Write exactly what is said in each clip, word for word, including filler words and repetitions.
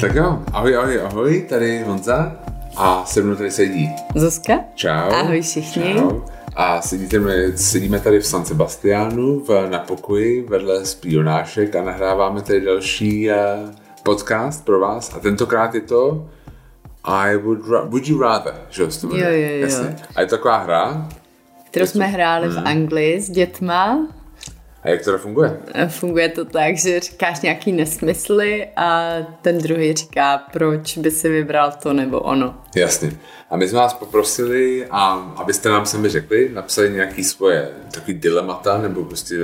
Tak jo, ahoj, ahoj, ahoj, tady Honza a se mnou tady sedí Zuzka. Čau. Ahoj všichni. Čau. A sedíte, sedíme tady v San Sebastiánu v, na pokoji, vedle spí Jonášek a nahráváme tady další uh, podcast pro vás. A tentokrát je to I would, ra- would you rather, že jo, jo, jo. Jasně. A je to taková hra, kterou jsme hráli hmm. v Anglii s dětma. A jak to funguje? Funguje to tak, že říkáš nějaký nesmysly a ten druhý říká, proč by si vybral to nebo ono. Jasně. A my jsme vás poprosili, a, abyste nám sami řekli, napsali nějaké svoje takové dilemata nebo prostě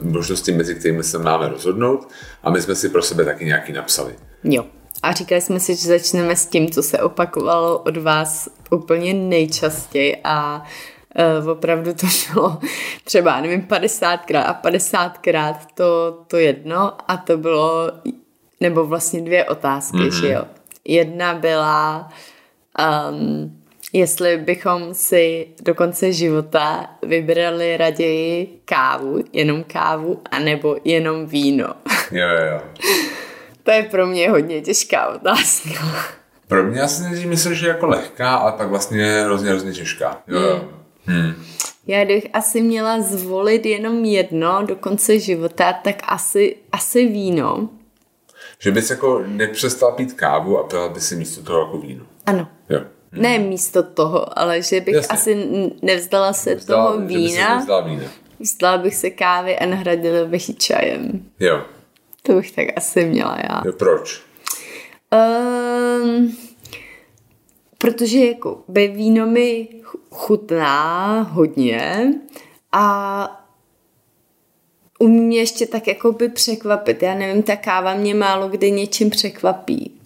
možnosti, mezi kterými se máme rozhodnout. A my jsme si pro sebe taky nějaký napsali. Jo. A říkali jsme si, že začneme s tím, co se opakovalo od vás úplně nejčastěji a Uh, opravdu to šlo třeba, nevím, padesátkrát a padesátkrát to, to jedno a to bylo, nebo vlastně dvě otázky, mm-hmm. že jo. Jedna byla, um, jestli bychom si do konce života vybrali raději kávu, jenom kávu, anebo jenom víno. Jo, jo, jo. To je pro mě hodně těžká otázka. Pro mě asi myslím, že jako lehká, ale pak vlastně je hrozně, hrozně těžká. Jo, jo. Mm. Hmm. Já bych asi měla zvolit jenom jedno do konce života, tak asi, asi víno. Že bys jako nepřestala pít kávu a pila by si místo toho jako víno. Ano. Jo. Hmm. Ne místo toho, ale že bych Jasně. asi nevzdala se vzdala, toho vína. Nevzdala vína. Vzdala bych se kávy a nahradila bych ji čajem. Jo. To bych tak asi měla já. Jo, proč? Um, protože jako by víno mi chutná hodně a umí mě ještě tak jako by překvapit. Já nevím, ta káva mě málo kdy něčím překvapí.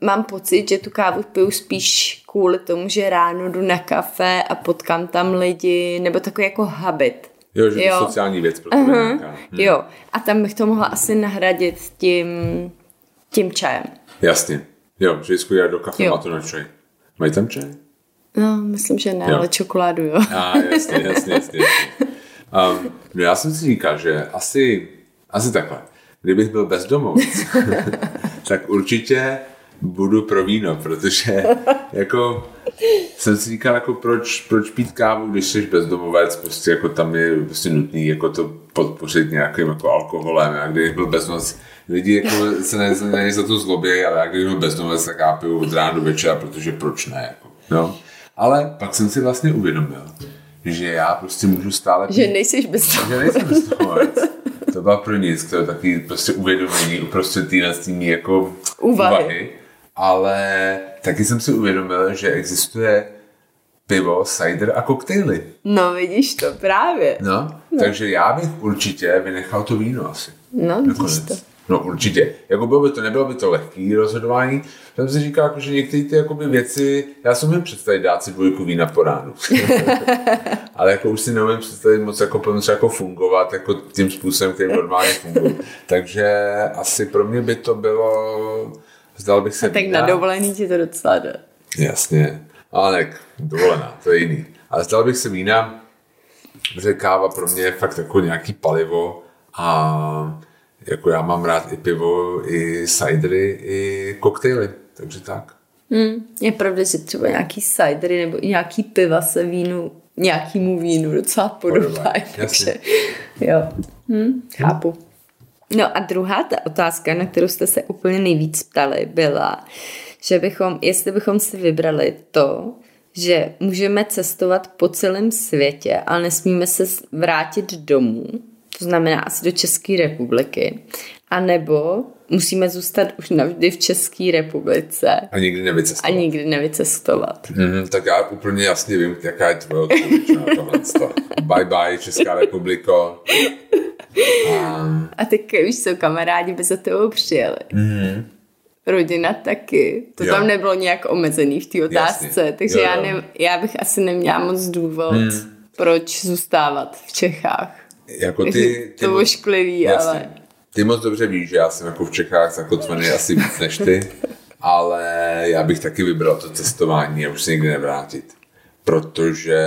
Mám pocit, že tu kávu piju spíš kvůli tomu, že ráno jdu na kafe a potkám tam lidi, nebo takový jako habit. Jo, že jo. To je sociální věc. Proto hm. Jo, a tam bych to mohla asi nahradit tím, tím čajem. Jasně. Jo, že vždycky já do kafe má to na čaj. Mají tam čaj? No, myslím, že ne, jo. Ale čokoládu, jo. A, jasně, jasně, jasně. Um, no já jsem si říkal, že asi, asi takhle, kdybych byl bezdomovec, tak určitě budu pro víno, protože jako jsem si říkal, jako proč, proč pít kávu, když jsi bezdomovec, prostě jako tam je prostě nutný jako to podpořit nějakým jako alkoholem, a kdybych byl bezdomovec, lidi jako se ne, ne za to zlobějí, ale jak kdybych byl bezdomovec, tak já piju od rána do večera, protože proč ne, jako, no. Ale pak jsem si vlastně uvědomil, že já prostě můžu stále... Pít. Že nejsiš bezdomovec. Že nejsem bezdomovec. To byla pro nic, to je takový prostě uvědomění uprostřed týhle tými jako uvahy. uvahy. Ale taky jsem si uvědomil, že existuje pivo, cider a koktejly. No vidíš to právě. No, no. Takže já bych určitě vynechal to víno asi. No, vidíš to. No určitě. Jako bylo by to, nebylo by to lehký rozhodování. Tam si říkal, jako, že některé ty jakoby, věci, já si umím představit dát si dvojku vína po ránu. Ale jako už si neumím představit moc jako, jako fungovat jako tím způsobem, který normálně funguje. Takže asi pro mě by to bylo, zdal bych se... A tak vína. Na dovolený ti to docela jde. Jasně. Ale tak, dovolená, to je jiný. Ale zdal bych se vína, protože káva pro mě je fakt jako nějaký palivo a... Jako já mám rád i pivo, i cidery, i koktejly, takže tak. Hmm, je pravda, že třeba nějaký cidery nebo i nějaký piva se vínu, nějakýmu vínu docela podobají. Takže jo, hm, chápu. No a druhá ta otázka, na kterou jste se úplně nejvíc ptali, byla, že bychom, jestli bychom si vybrali to, že můžeme cestovat po celém světě, ale nesmíme se vrátit domů, to znamená asi do České republiky. A nebo musíme zůstat už navždy v České republice. A nikdy nevycestovat. A nikdy nevycestovat. Mm, tak já úplně jasně vím, jaká je tvoje odpověď na tohle. Bye bye, Česká republiko. A, a tak už jsou kamarádi by za tebou přijeli. Mm. Rodina taky. To jo. Tam nebylo nějak omezený v té otázce. Jasně. Takže jo, jo. Já, ne, já bych asi neměla moc důvod, mm. proč zůstávat v Čechách. Jako ty, ty to moc, ošklivý, jasný, ale... Ty moc dobře víš, že já jsem jako v Čechách zakotvený asi víc než ty, ale já bych taky vybral to cestování a už se nikdy nevrátit. Protože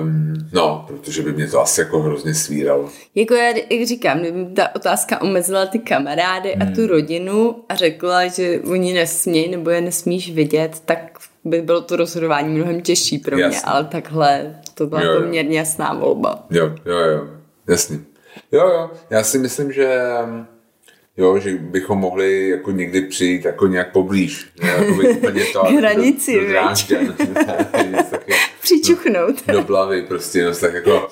Um, no, protože by mě to asi jako hrozně svíralo. Jako já jak říkám, kdyby ta otázka omezila ty kamarády hmm. a tu rodinu a řekla, že oni nesmějí nebo je nesmíš vidět, tak by bylo to rozhodování mnohem těžší pro mě, jasný. Ale takhle to byla jo, jo. poměrně jasná volba. Jo, jo, jo, jasný. Jo, jo, já si myslím, že... Jo, že bychom mohli jako někdy přijít jako nějak poblíž. K hranici, veď. Přičuchnout. Do blavy prostě, no, tak jako,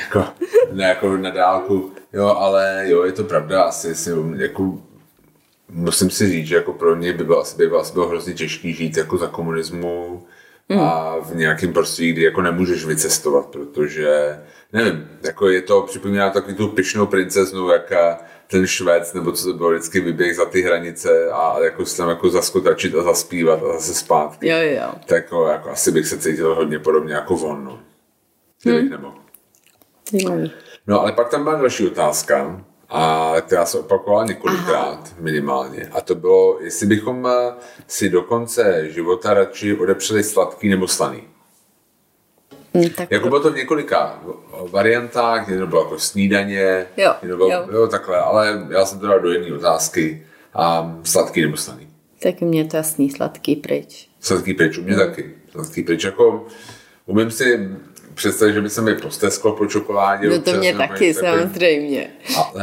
jako, ne, jako na dálku. Jo, ale jo, je to pravda, asi, asi jako, musím si říct, že jako pro mě by bylo, asi, by bylo, asi bylo hrozně těžký žít jako za komunismu mm. a v nějakém prostředí, kdy jako nemůžeš vycestovat, protože, nevím, jako je to, připomíná takový tu pyšnou princeznu, jaká ten Švéd, nebo co to bylo, vždycky vyběh za ty hranice a jako se tam jako zaskotačit a zaspívat a zase zpátky. Jo, jo. Tak jako, jako asi bych se cítil hodně podobně jako on, no. Kdybych nemohl. No, ale pak tam byla další otázka, a která se opakovala několikrát minimálně. A to bylo, jestli bychom si do konce života radši odepřeli sladký nebo slaný. Tak jako bylo to v několika variantách, jedno bylo jako snídaně, jo, jedno bylo jo. Jo, takhle, ale já jsem to dal do jedné otázky a sladký nebo slaný. Tak mě to jasný, sladký pryč. Sladký pryč, u mě mm. taky. Sladký pryč, jako umím si představit, že by se mi postesklo po čokoládě. No to mě taky, samozřejmě.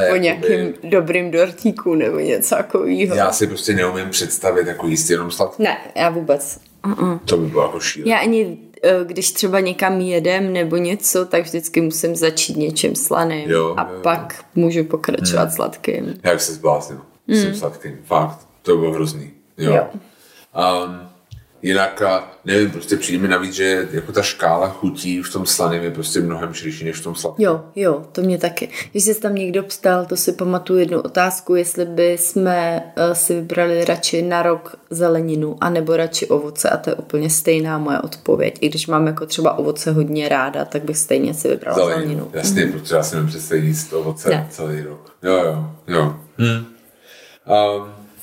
Po nějakým by... dobrým dortíku nebo něco takového. Já si prostě neumím představit jako jíst jenom sladký. Ne, já vůbec. Uh-uh. To by bylo jako šílené. Já ani... když třeba někam jedem nebo něco, tak vždycky musím začít něčím slaným jo, a jo, pak jo. můžu pokračovat hmm. sladkým. Já bych se zbláznil. Hmm. Jsem sladkým. Fakt. To bylo hrozný. Jo. Jo. Um, jinak, nevím, prostě přijde mi navíc, že jako ta škála chutí v tom slaném je prostě mnohem širší než v tom sladkém. Jo, jo, to mě taky. Když se tam někdo ptal, to si pamatuju jednu otázku, jestli by jsme si vybrali radši na rok zeleninu anebo radši ovoce a to je úplně stejná moje odpověď. I když mám jako třeba ovoce hodně ráda, tak bych stejně si vybrala zeleninu. zeleninu. Jasně, mm. protože já si nemůžu přestat jíst ovoce ne. celý rok. Jo, jo, jo. Hmm. Um,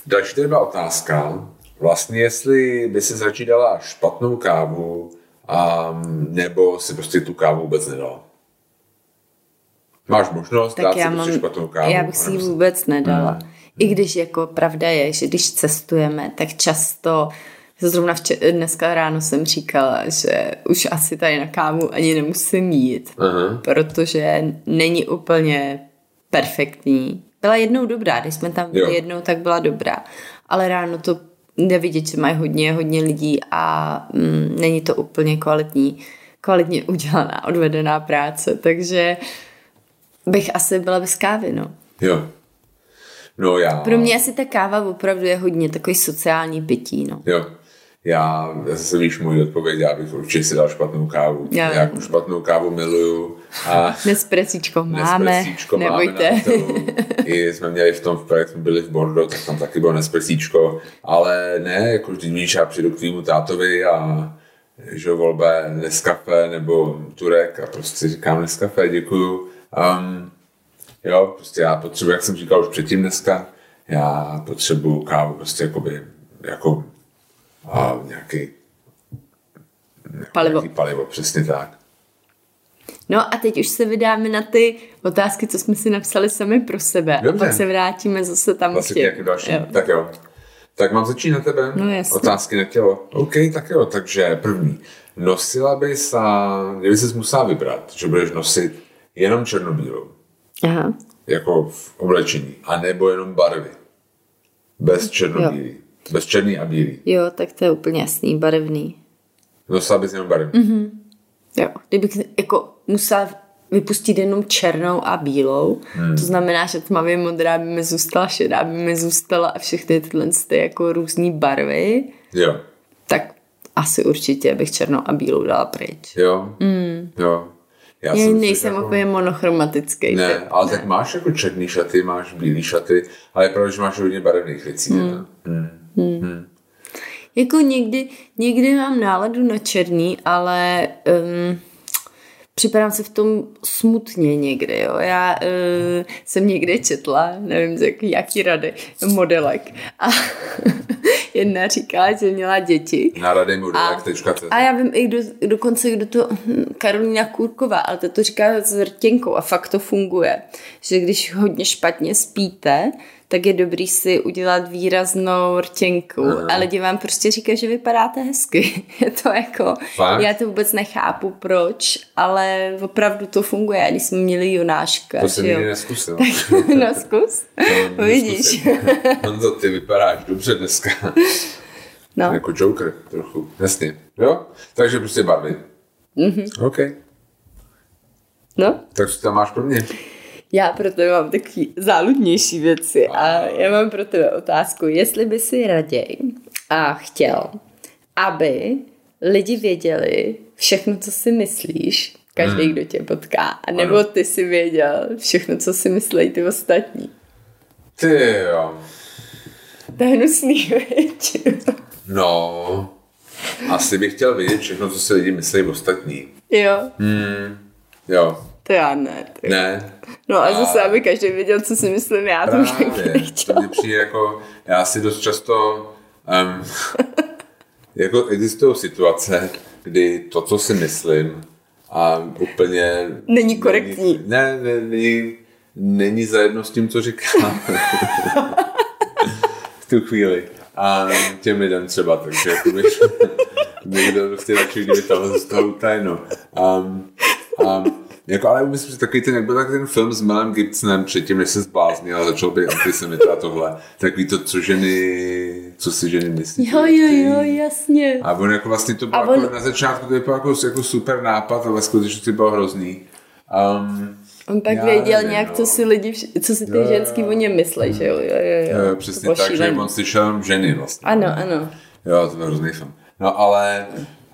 další teda otázka. Vlastně, jestli by si radši dala špatnou kávu, um, nebo si prostě tu kávu vůbec nedala. Máš možnost tak dát si prostě špatnou kávu. Já bych si ji vůbec nedala. Hmm. I když jako pravda je, že když cestujeme, tak často, zrovna vče- dneska ráno jsem říkala, že už asi tady na kávu ani nemusím jít, uh-huh. protože není úplně perfektní. Byla jednou dobrá, když jsme tam byli jo. jednou, tak byla dobrá. Ale ráno to jde vidět, že mají hodně, hodně lidí a mm, není to úplně kvalitní, kvalitně udělaná, odvedená práce, takže bych asi byla bez kávy, no. Jo. No já... Pro mě asi ta káva opravdu je hodně takový sociální pití, no. Jo. Já, já se víš můj odpověď, já bych určitě si dal špatnou kávu. Já, já jako špatnou kávu miluju. A Nespresíčko máme, Nespresíčko nebojte. Máme I jsme měli v tom, jak jsme byli v Bordeaux, tak tam taky bylo Nespresíčko. Ale ne, jako vždyť já přijdu k tvýmu tátovi a že volbe Nescafé nebo Turek a prostě říkám Nescafé, děkuju. Um, jo, prostě já potřebuji, jak jsem říkal už předtím dneska, já potřebuji kávu prostě jakoby, jako a nějaký palivo. palivo, přesně tak. No a teď už se vydáme na ty otázky, co jsme si napsali sami pro sebe. Dobře. A pak se vrátíme zase tam vlastně k těm. Jo. Tak jo. Tak mám začít na tebe. No, otázky na tělo. OK, tak jo. Takže první. Nosila bys a kdyby ses musela vybrat, že budeš nosit jenom černobílou. Aha. Jako v oblečení. A nebo jenom barvy. Bez černobílý. Bez černý a bílý. Jo, tak to je úplně jasný, barevný. Nosila bys jenom barevný? Mm-hmm. Jo, kdybych jako musela vypustit jenom černou a bílou, hmm. to znamená, že tmavě modrá by mi zůstala, šedá by mi zůstala a všechny tyhle ty jako různý barvy, jo. tak asi určitě bych černou a bílou dala pryč. Jo, mm. jo. Já, Já nejsem úplně jako... monochromatický. Ne, typ, ale ne. tak máš jako černý šaty, máš bílý šaty, ale je pravda, že máš hodně barevných věcí. Hmm. Hmm. Hmm. Jako někdy, někdy mám náladu na černý, ale um, připadám se v tom smutně někdy. Jo. Já uh, jsem někdy četla, nevím, jaký rady, modelek. A jedna říkala, že měla děti. Na radimurelek tečka cé zet. A, a já vím i do, dokonce, kdo to... Karolína Kůrková, ale ta to říká s vrtěnkou a fakt to funguje. Že když hodně špatně spíte, tak je dobrý si udělat výraznou rtěnku. Uhum. A lidi vám prostě říkají, že vypadáte hezky. Je to jako... Fakt? Já to vůbec nechápu, proč, ale opravdu to funguje. Když jsme měli Jonáška. To jsem nikdy neskusil. No zkus. No, vidíš. Honzo, ty vypadáš dobře dneska. No. Jako Joker trochu. Jasně. Jo? Takže prostě barvy. Mhm. OK. No. Tak co tam máš pro mě? Já pro tebe mám takový záludnější věci a já mám pro tebe otázku, jestli by si raději a chtěl, aby lidi věděli všechno, co si myslíš, každý, kdo tě potká, anebo ty si věděl všechno, co si myslejí ty ostatní. Ty jo. To je hnusný, věč. No, asi bych chtěl vědět všechno, co si lidi myslejí ostatní. Jo. Hmm, jo. To já ne. Ty. Ne. No a zase, aby každý věděl, co si myslím, já to taky nechtěl. To mě přijde jako, já si dost často, um, jako existují situace, kdy to, co si myslím, a úplně... Není korektní. Není, ne, ne, není, není zajedno s tím, co říkám. V tu chvíli. A těm lidem třeba, takže jako bych, někdo prostě radši, kdyby tohle z toho utajeno. Um, um, Jako, ale myslím, že takový ten, jak byl tak ten film s Melem Gibsonem předtím, než se zbláznil a začal být antisemita a tohle, takový to, co ženy, co si ženy myslí. Jo, jo, jo, jasně. A on jako vlastně to bylo on... jako na začátku, to bylo jako, jako super nápad, ale skutečně to bylo hrozný. Um, On tak já věděl nevím, nějak, no. co si lidi, co si ty jo, ženský o něm myslej, že jo, jo, jo. jo, jo přesně tak, šílený. Že on slyšel ženy vlastně. Ano, ano. Jo, to byl hrozný film. No, ale...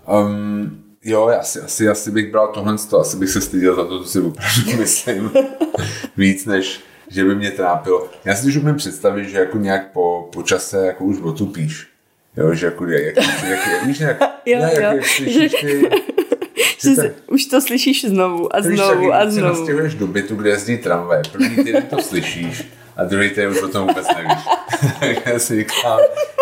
Um, Jo, asi, asi, asi bych bral tohle z toho, asi bych se styděl za to, co si opravdu myslím, víc než, že by mě trápilo. Já si už umím představit, že jako nějak po, po čase jako už o tu píš, jo, že jako jak, jak, jak, jak, víš, jak, jo, ne, jo. Jak slyšíš ty... Že jsi, už to slyšíš znovu a znovu víš, a znovu. Když se nastěhuješ do bytu, kde jezdí tramvaj, první týden to slyšíš a druhý týden už o tom vůbec nevíš. Tak já si říkám,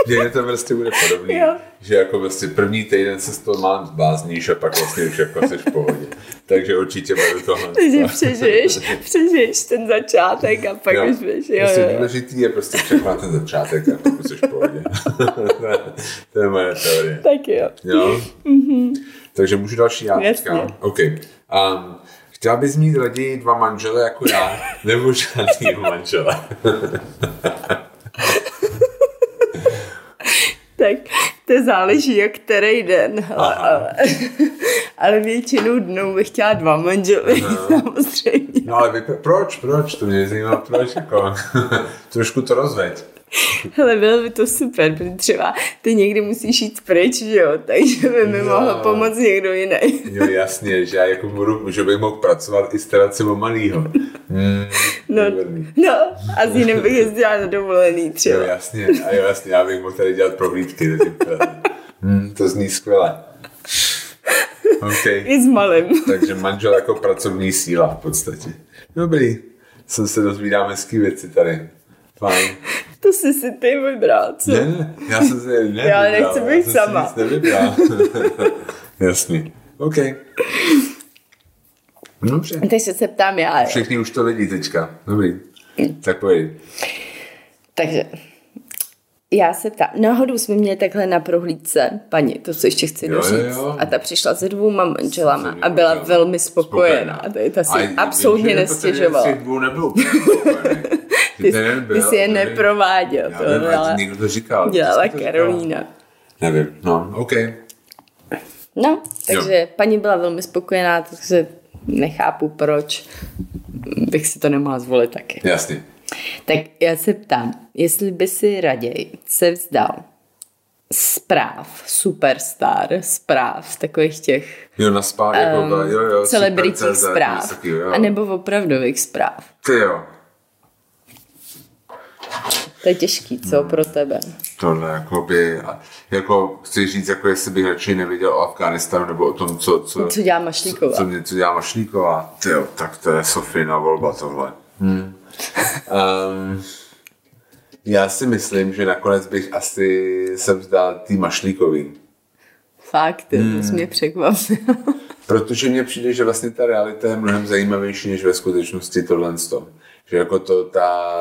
že to vlastně bude podobný, jo. Že jako vlastně první týden se z toho mám zblázníš a pak vlastně už jako seš v pohodě. Takže určitě budu tohle. Takže přežiješ, přežiješ ten začátek a pak jo. Už běž. Jo, vlastně jo. Důležitý je prostě překonat ten začátek a pak už seš v pohodě. To je moje teorie. Tak jo. Jo? Mm-hmm. Takže můžu další já teďka. Okay. Um, chtěla bys mít raději dva manžele jako já, nebo žádný manžele? Tak to záleží, jak který den. Hele, ale, ale většinou dnů bych chtěla dva manžele, samozřejmě. No ale vyp- proč, proč? To mě zajímá, proč jako? Trošku to rozveď. Hele, bylo by to super, protože třeba ty někdy musíš jít pryč, že jo, takže by mi mohl pomoct někdo jiný. Jo, jasně, že já jako budu, že bych mohl pracovat i starat se o malýho. Mm, no, no, a s jiným bych jezdila na dovolený třeba. Jo, jasně, a jo, jasně, já bych mohl tady dělat prohlídky. Mm, to zní skvěle. Okay. I s malým. Takže manžel jako pracovní síla v podstatě. Dobrý, jsem se dozvídám hezký věci tady. Fajn. To jsi si ty vybral, co? Ne, já jsem si nevybral. Já nechci být já sama. Já jsem si nic nevybral. Jasný. OK. Dobře. Takže se ptám já. Všichni už to vidí teďka. Dobrý. Tak pojď. Takže já se ptám. Náhodou jsme měli takhle na prohlídce paní, to co ještě chci doříct. A ta přišla se dvouma manželama a byla velmi spokojená. spokojená. Ta si absolutně nestěžovala. A dvou nebyl Ty, byl, ty jsi je nevím. Neprováděl. Já to nevím, ale někdo to říkal. Dělala Karolína. Nevím, no, OK. No, takže jo. Paní byla velmi spokojená, takže nechápu, proč bych si to nemohla zvolit taky. Jasně. Tak já se ptám, jestli by si raději se vzdal zpráv, superstar, zpráv, takových těch jo, na spáv, um, jako byla, jo, jo, celebritních zpráv, taky, jo. Anebo opravdových zpráv. Ty jo. To je těžký, co hmm. pro tebe? Tohle jako by, jako chci říct, jako jestli bych radši nevěděl o Afghánistánu nebo o tom, co, co, co dělá Mašlíková. Co, co mě, co dělá Mašlíková. Tyjo, tak to je Sofína volba tohle. Hmm. Um, Já si myslím, že nakonec bych asi se vzdal tý Mašlíkový. Fakt, hmm. to mě překvapil. Protože mně přijde, že vlastně ta realita je mnohem zajímavější, než ve skutečnosti tohle. Že jako to, ta,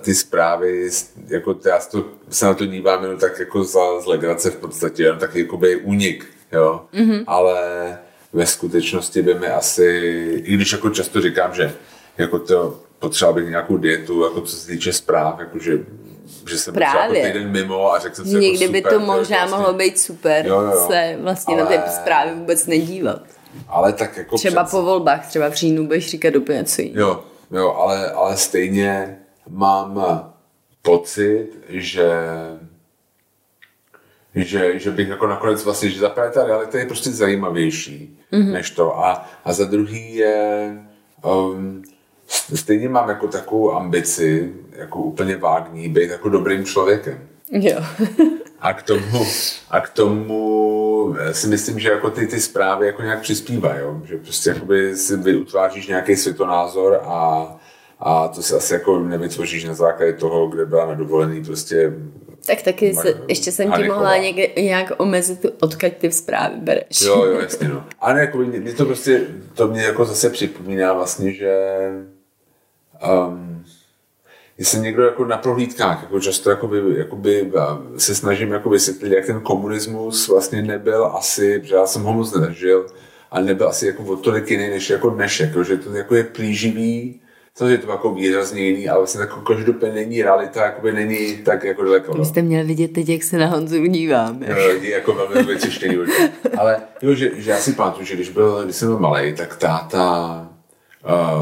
ty zprávy, jako já to, se na to dívám jenom tak jako za zlegrace v podstatě, jenom tak jako by únik, jo. Mm-hmm. Ale ve skutečnosti by mi asi, i když jako často říkám, že jako to potřeba bych nějakou dietu, jako co se týče zpráv, jakože že jsem třeba jako týden mimo a řekl jsem si někdy jako super. Někdy by to možná vlastně mohlo být super, jo, jo, jo. se vlastně ale... na ty zprávy vůbec nedívat. Ale tak jako třeba před... po volbách, třeba v říjnu budeš říkat úplně co jiného. Jo, jo, ale, ale stejně mám pocit, že že, že bych jako nakonec vlastně, že zaprvé ta realita je prostě zajímavější mm-hmm. než to. A, a za druhý je... Um, stejně mám jako takovou ambici, jako úplně vágní, být jako dobrým člověkem. Jo. A k tomu, a k tomu si myslím, že jako ty, ty zprávy jako nějak přispívají, že prostě jakoby si vyutváříš nějaký světonázor a, a to si asi jako nevytvoříš na základě toho, kde byla na dovolený prostě... Tak taky se, ještě jsem ti mohla nějak, nějak omezit, odkud ty zprávy bereš. Jo, jo, jasně, no. Ale jako mě, mě to prostě, to mě jako zase připomíná vlastně, že um, jestli někdo jako na prohlídkách, jako často jakoby, jakoby se snažím jako vysvětlit, jak ten komunismus vlastně nebyl asi, protože já jsem ho moc nezažil, ale nebyl asi jako o tolik jiný než jako dnešek, že to jako je plíživý. Samozřejmě to je jako výrazně jiný, ale vlastně tak každopádně není realita, jakoby není tak jako daleko. Vy jste měli vidět teď, jak se na Honzu dívám. Jo, no, jako velmi věcištěný oči. Ale jo, že, že já si pamatuju, že když, byl, když jsem byl malej, tak táta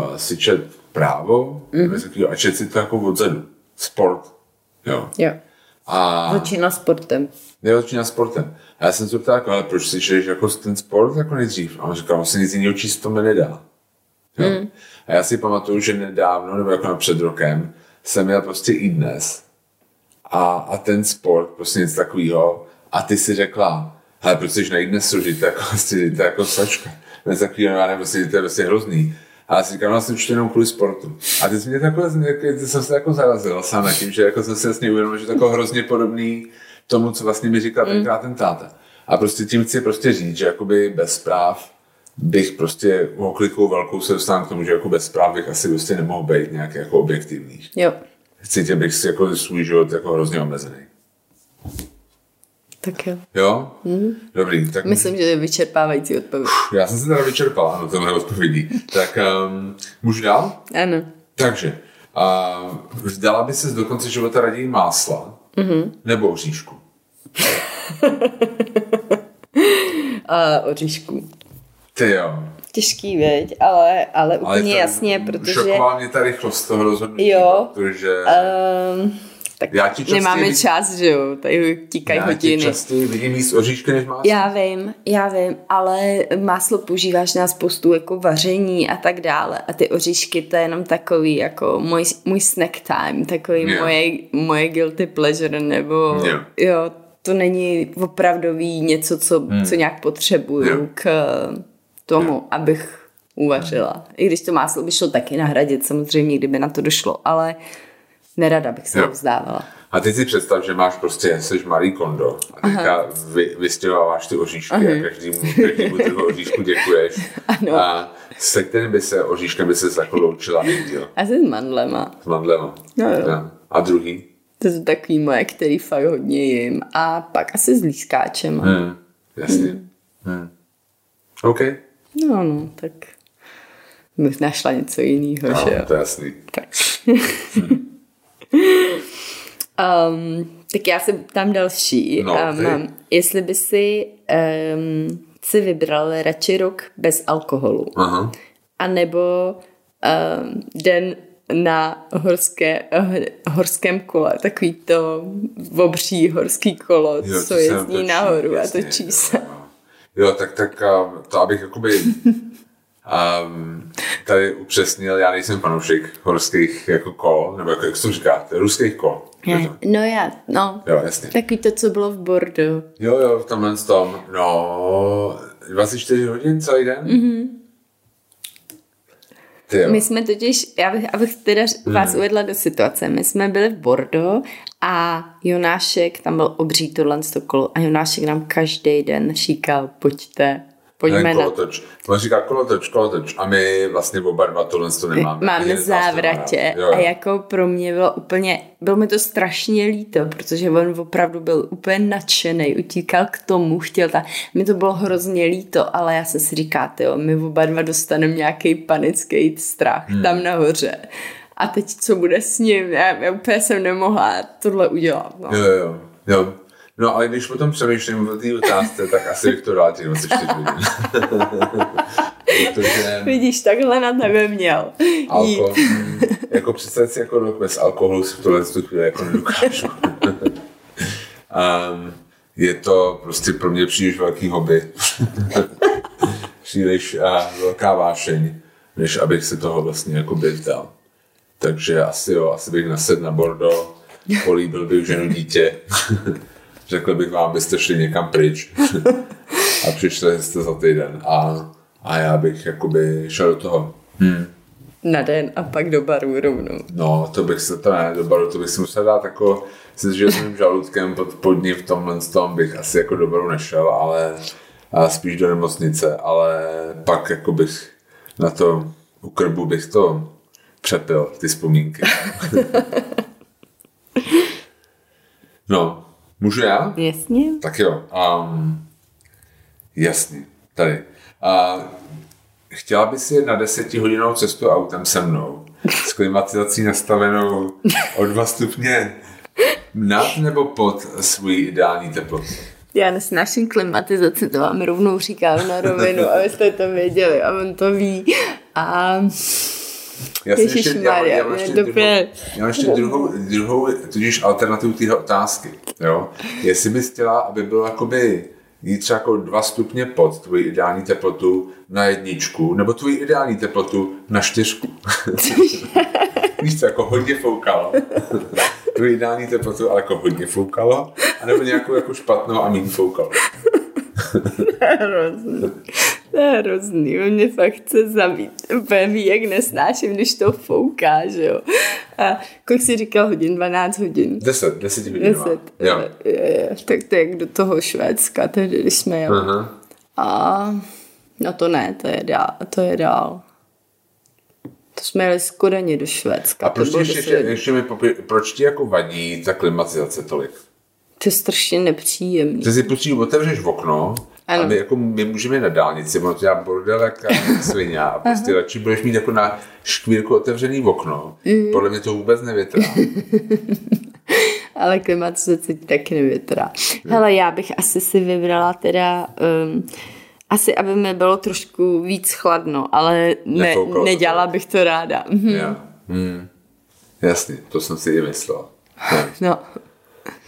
uh, si čet Právo mm. a čet si to jako odzadu. Sport. Jo. Jo. A... Začíná sportem. Jo, začíná sportem. A já jsem se ptal, ale proč si čteš jako ten sport jako nejdřív? A on říkal, asi nic jiného číst to mi nedá. Mm. A já si pamatuju, že nedávno, nebo jako před rokem, jsem měl prostě i dnes. A, a ten sport, prostě něco takového. A ty si řekla, ale proč jsi na i dnes složit, jako, to jako sačka. Něco takového, já nevím, prostě, to je prostě hrozný. A já si říkám, já jsem čtu jenom kvůli sportu. A ty jsi mě takové, ty jsem se jako zarazil sám na tím, že jako jsem si jasně uvědomil, že to jako hrozně podobný tomu, co vlastně mi říkal tenkrát ten táta. A prostě tím chci prostě říct, že jakoby bez práv bych prostě oklikou velkou se dostávám k tomu, že jako bez práv bych asi prostě nemohl být nějak jako objektivní. Jo. Cítil bych si jako svůj život jako hrozně omezený. Tak jo. Jo? Mm-hmm. Dobrý. Tak myslím, můžu... že je vyčerpávající odpověď. Já jsem se teda vyčerpal, ano, tohle odpovědí. Tak um, můžu dál? Ano. Takže, uh, vzdala by ses do konce života raději másla mm-hmm. nebo oříšku? uh, oříšku. Ty jo. Těžký, věď, ale, ale úplně ale jasně, protože... Šoková mě ta rychlost toho rozhodnutí, jo, protože... Um, tak já ti nemáme vidí... čas, že jo, tady tíkají hodiny. Já ti častěji vidím jíst oříšky než máslo. Já vím, já vím, ale máslo používáš na spoustu jako vaření a tak dále a ty oříšky to je jenom takový jako můj, můj snack time, takový yeah. moje, moje guilty pleasure nebo yeah. jo, to není opravdový něco, co, hmm. co nějak potřebuju yeah. k... tomu, no. abych uvařila. I když to máslo by šlo taky nahradit, samozřejmě, kdyby na to došlo, ale nerada bych se no. vzdávala. A ty si představ, že máš prostě, jsi Marie Kondo a teďka vy, vystěhováváš ty oříšky aha. a každému, každému toho oříšku děkuješ. Ano. A se kterým by se oříškem by se zakoloučila nejdíl? Asi s mandlema. S mandlema. No jo. No. A druhý? To jsou takový moje, který fakt hodně jím. A pak asi s lískáčem. Hmm. Jasně. Hmm. Hmm. OK. No, no, tak bych našla něco jiného, no, že jo? To je jasný. Tak. um, tak já se tam další. No, um, mám, jestli by si um, si vybral radši rok bez alkoholu, aha. anebo um, den na horské, uh, horském kole, takový to obří horský kolo, jo, co jezdí točí, nahoru jasný, a točí se. Jo, tak, tak to abych jakoby um, tady upřesnil, já nejsem fanoušek horských jako kol, nebo jako, jak se říkáte, ruských kol. Je, no já, no. Jo, jasně. Takový to, co bylo v Bordeaux. Jo, jo, v tomhle s tom, no, dvacet čtyři hodin celý den? Mhm. My jsme totiž, já bych, abych teda vás hmm. uvedla do situace, my jsme byli v Bordeaux a Jonášek, tam byl obří tohle z toho kolo a Jonášek nám každý den říkal, pojďte, pojďme na... Kolotoč. On říká kolotoč, kolotoč a my vlastně oba dva tohle to nemáme. Máme závratě a jako pro mě bylo úplně, bylo mi to strašně líto, protože on opravdu byl úplně nadšenej, utíkal k tomu, chtěl ta... mi to bylo hrozně líto, ale já jsem si říká, jo, my oba dva dostaneme nějaký panický strach hmm. tam nahoře. A teď co bude s ním? Já, já úplně jsem nemohla tohle udělat. No. Jo, jo, jo. No, ale když potom přemýšlím o té otázce, tak asi bych to dala těch dvacet čtyři hodin. Protože... Vidíš, takhle na tebe měl. Alkohol. Jako představit si, jako rok bez alkoholu si v tohle chvíli jako nedokážu. um, je to prostě pro mě příliš velký hobby. Příliš uh, velká vášeň, než abych se toho vlastně jako bydal. Takže asi jo, asi bych nasedl na Bordeaux, políbil bych ženu, dítě. Řekl bych vám, byste šli někam pryč a přišli jste za týden a, a já bych jakoby šel do toho. Hmm. Na den a pak do baru rovnou. No, to bych se, to ne, do baru, to bych si musel dát jako, si že jsem žaludkem pod, pod dní v tomhle tom bych asi jako do baru nešel, ale spíš do nemocnice, ale pak jako bych na to, u krbu bych to přepil, ty vzpomínky. No. Můžu já? Jasně. Tak jo. Um, jasně. Tady. Uh, chtěla by si na desetihodinovou cestu autem se mnou s klimatizací nastavenou o dva stupně nad nebo pod svůj ideální teplotu? Já nesnáším klimatizaci, to vám rovnou říkám na rovinu, abyste to věděli a on to ví. A... Já jsem ještě, já, já mám ještě druhou, já ještě druhou, druhou tudíž alternativu téhle otázky, jo? Jestli bys chtěla, aby bylo jakoby jít třeba jako dva stupně pod tvoji ideální teplotu na jedničku, nebo tvoji ideální teplotu na čtyřku. Víš co, jako hodně foukalo. Tvoji ideální teplotu, ale jako hodně foukalo, anebo nějakou jako špatnou a míň foukalo. Hrozný. To je hrozný, mě fakt chce zabít. Úplně ví, jak nesnáším, když to fouká, že jo. A kolik jsi říkal hodin? dvanáct hodin? deset, deset hodin. Tak to je jak do toho Švédska, tehdy, když jsme jeli. Uh-huh. A no to ne, to je dál. To, je dál. To jsme jeli z Kodaně do Švédska. A proč ještě, ještě, ještě mi popí... proč ti jako vadí ta klimatizace tolik? To je strašně nepříjemný. Ty si prostě otevřeš v okno, ano. A my, jako, my můžeme na dálnici, ono to dělá bordelek a svině a prostě radši budeš mít jako na škvírku otevřený okno. Mm. Podle mě to vůbec nevětrá. Ale klimatizace taky nevětrá. Mm. Hele, já bych asi si vybrala teda... Um, asi, aby mi bylo trošku víc chladno, ale ne, nedělala bych to ráda. Mm. Yeah. Mm. Jasně, to jsem si i myslela. No.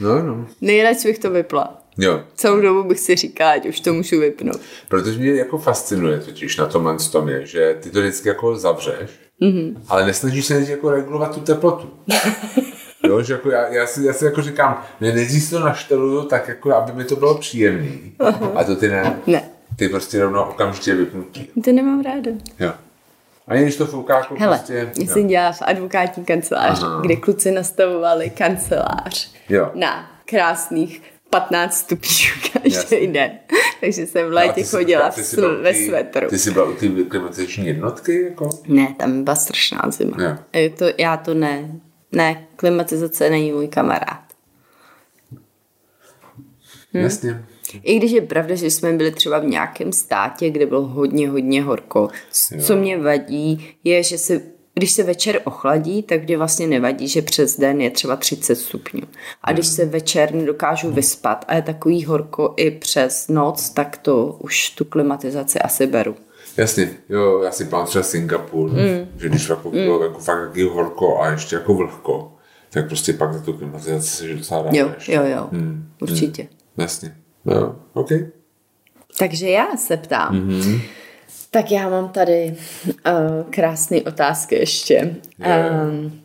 No, no. Nejradši bych to vypla. Jo. Celou dobu bych si říkala, ať už to můžu vypnout. Protože mě jako fascinuje totiž na tomhle tom je, že ty to vždycky jako zavřeš, mm-hmm. ale nesnažíš se jako regulovat tu teplotu. Jo, že jako já, já, si, já si jako říkám, ne, nejdřív to našteluju tak jako, aby mi to bylo příjemný. Aha. A to ty ne. Ne. Ty prostě rovnou okamžitě vypnutí. To nemám ráda. Jo. Ani když to foukáš, to hele, prostě... Hele, jsem dělala v advokátní kanceláři, aha. kde kluci nastavovali kancelář jo. na krásných patnáct stupňů každý den. Takže jsem v létě no, chodila jsi, sl- byl, ve svetru. Ty jsi byla u té klimatizační jednotky? Jako? Ne, tam byla strašná zima. To, já to ne. Ne, klimatizace není můj kamarád. Hm? Jasně. I když je pravda, že jsme byli třeba v nějakém státě, kde bylo hodně, hodně horko. Co jo. mě vadí, je, že se, když se večer ochladí, tak mě vlastně nevadí, že přes den je třeba třicet stupňů. A když se večer nedokážu vyspat a je takový horko i přes noc, tak to už tu klimatizaci asi beru. Jasně, jo, já si pamatuju třeba Singapur, mm. že když jako mm. bylo jako fakt taky horko a ještě jako vlhko, tak prostě pak za tu klimatizaci se docela rád. Jo, jo, jo, mm. určitě. Mm. Jasně. No, okay. Takže já se ptám. Mm-hmm. Tak já mám tady uh, krásné otázky ještě. Yeah. Um,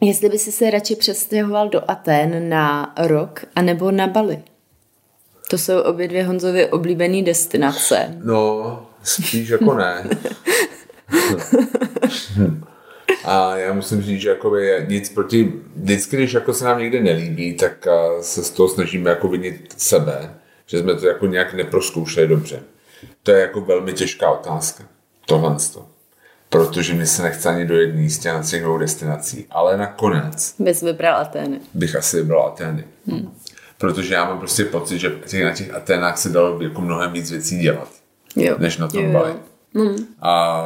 jestli by jsi se radši přestěhoval do Athén na rok, anebo na Bali? To jsou obě dvě Honzovy oblíbené destinace. No, spíš jako ne. Hm. A já musím říct, že jakoby nic proti, vždycky, když jako se nám někde nelíbí, tak se z toho snažíme jako vinit sebe, že jsme to jako nějak neprozkoušeli dobře. To je jako velmi těžká otázka, tohlensto. Protože mi se nechce ani do jedné jistě na celou destinací. Ale nakonec... Bys vybral Atény. Bych asi vybral Atény. Hmm. Protože já mám prostě pocit, že na těch Aténách se dalo jako mnohem víc věcí dělat, jo. než na tom Bali. Hmm. A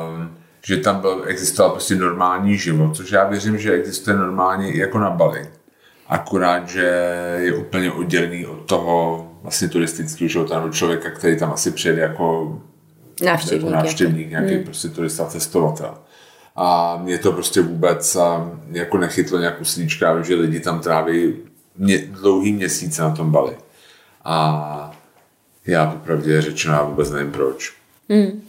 že tam byl, existoval prostě normální život, což já věřím, že existuje normálně i jako na Bali. Akorát, že je úplně oddělený od toho vlastně turistického života, nebo člověka, který tam asi přijede jako návštěvník, jako návštěvník nějaký hmm. prostě turista, cestovatel. A mě to prostě vůbec jako nechytlo nějakou slíčka, že lidi tam tráví mě, dlouhý měsíce na tom Bali. A já popravdě řečeno, já vůbec nevím proč. Hmm.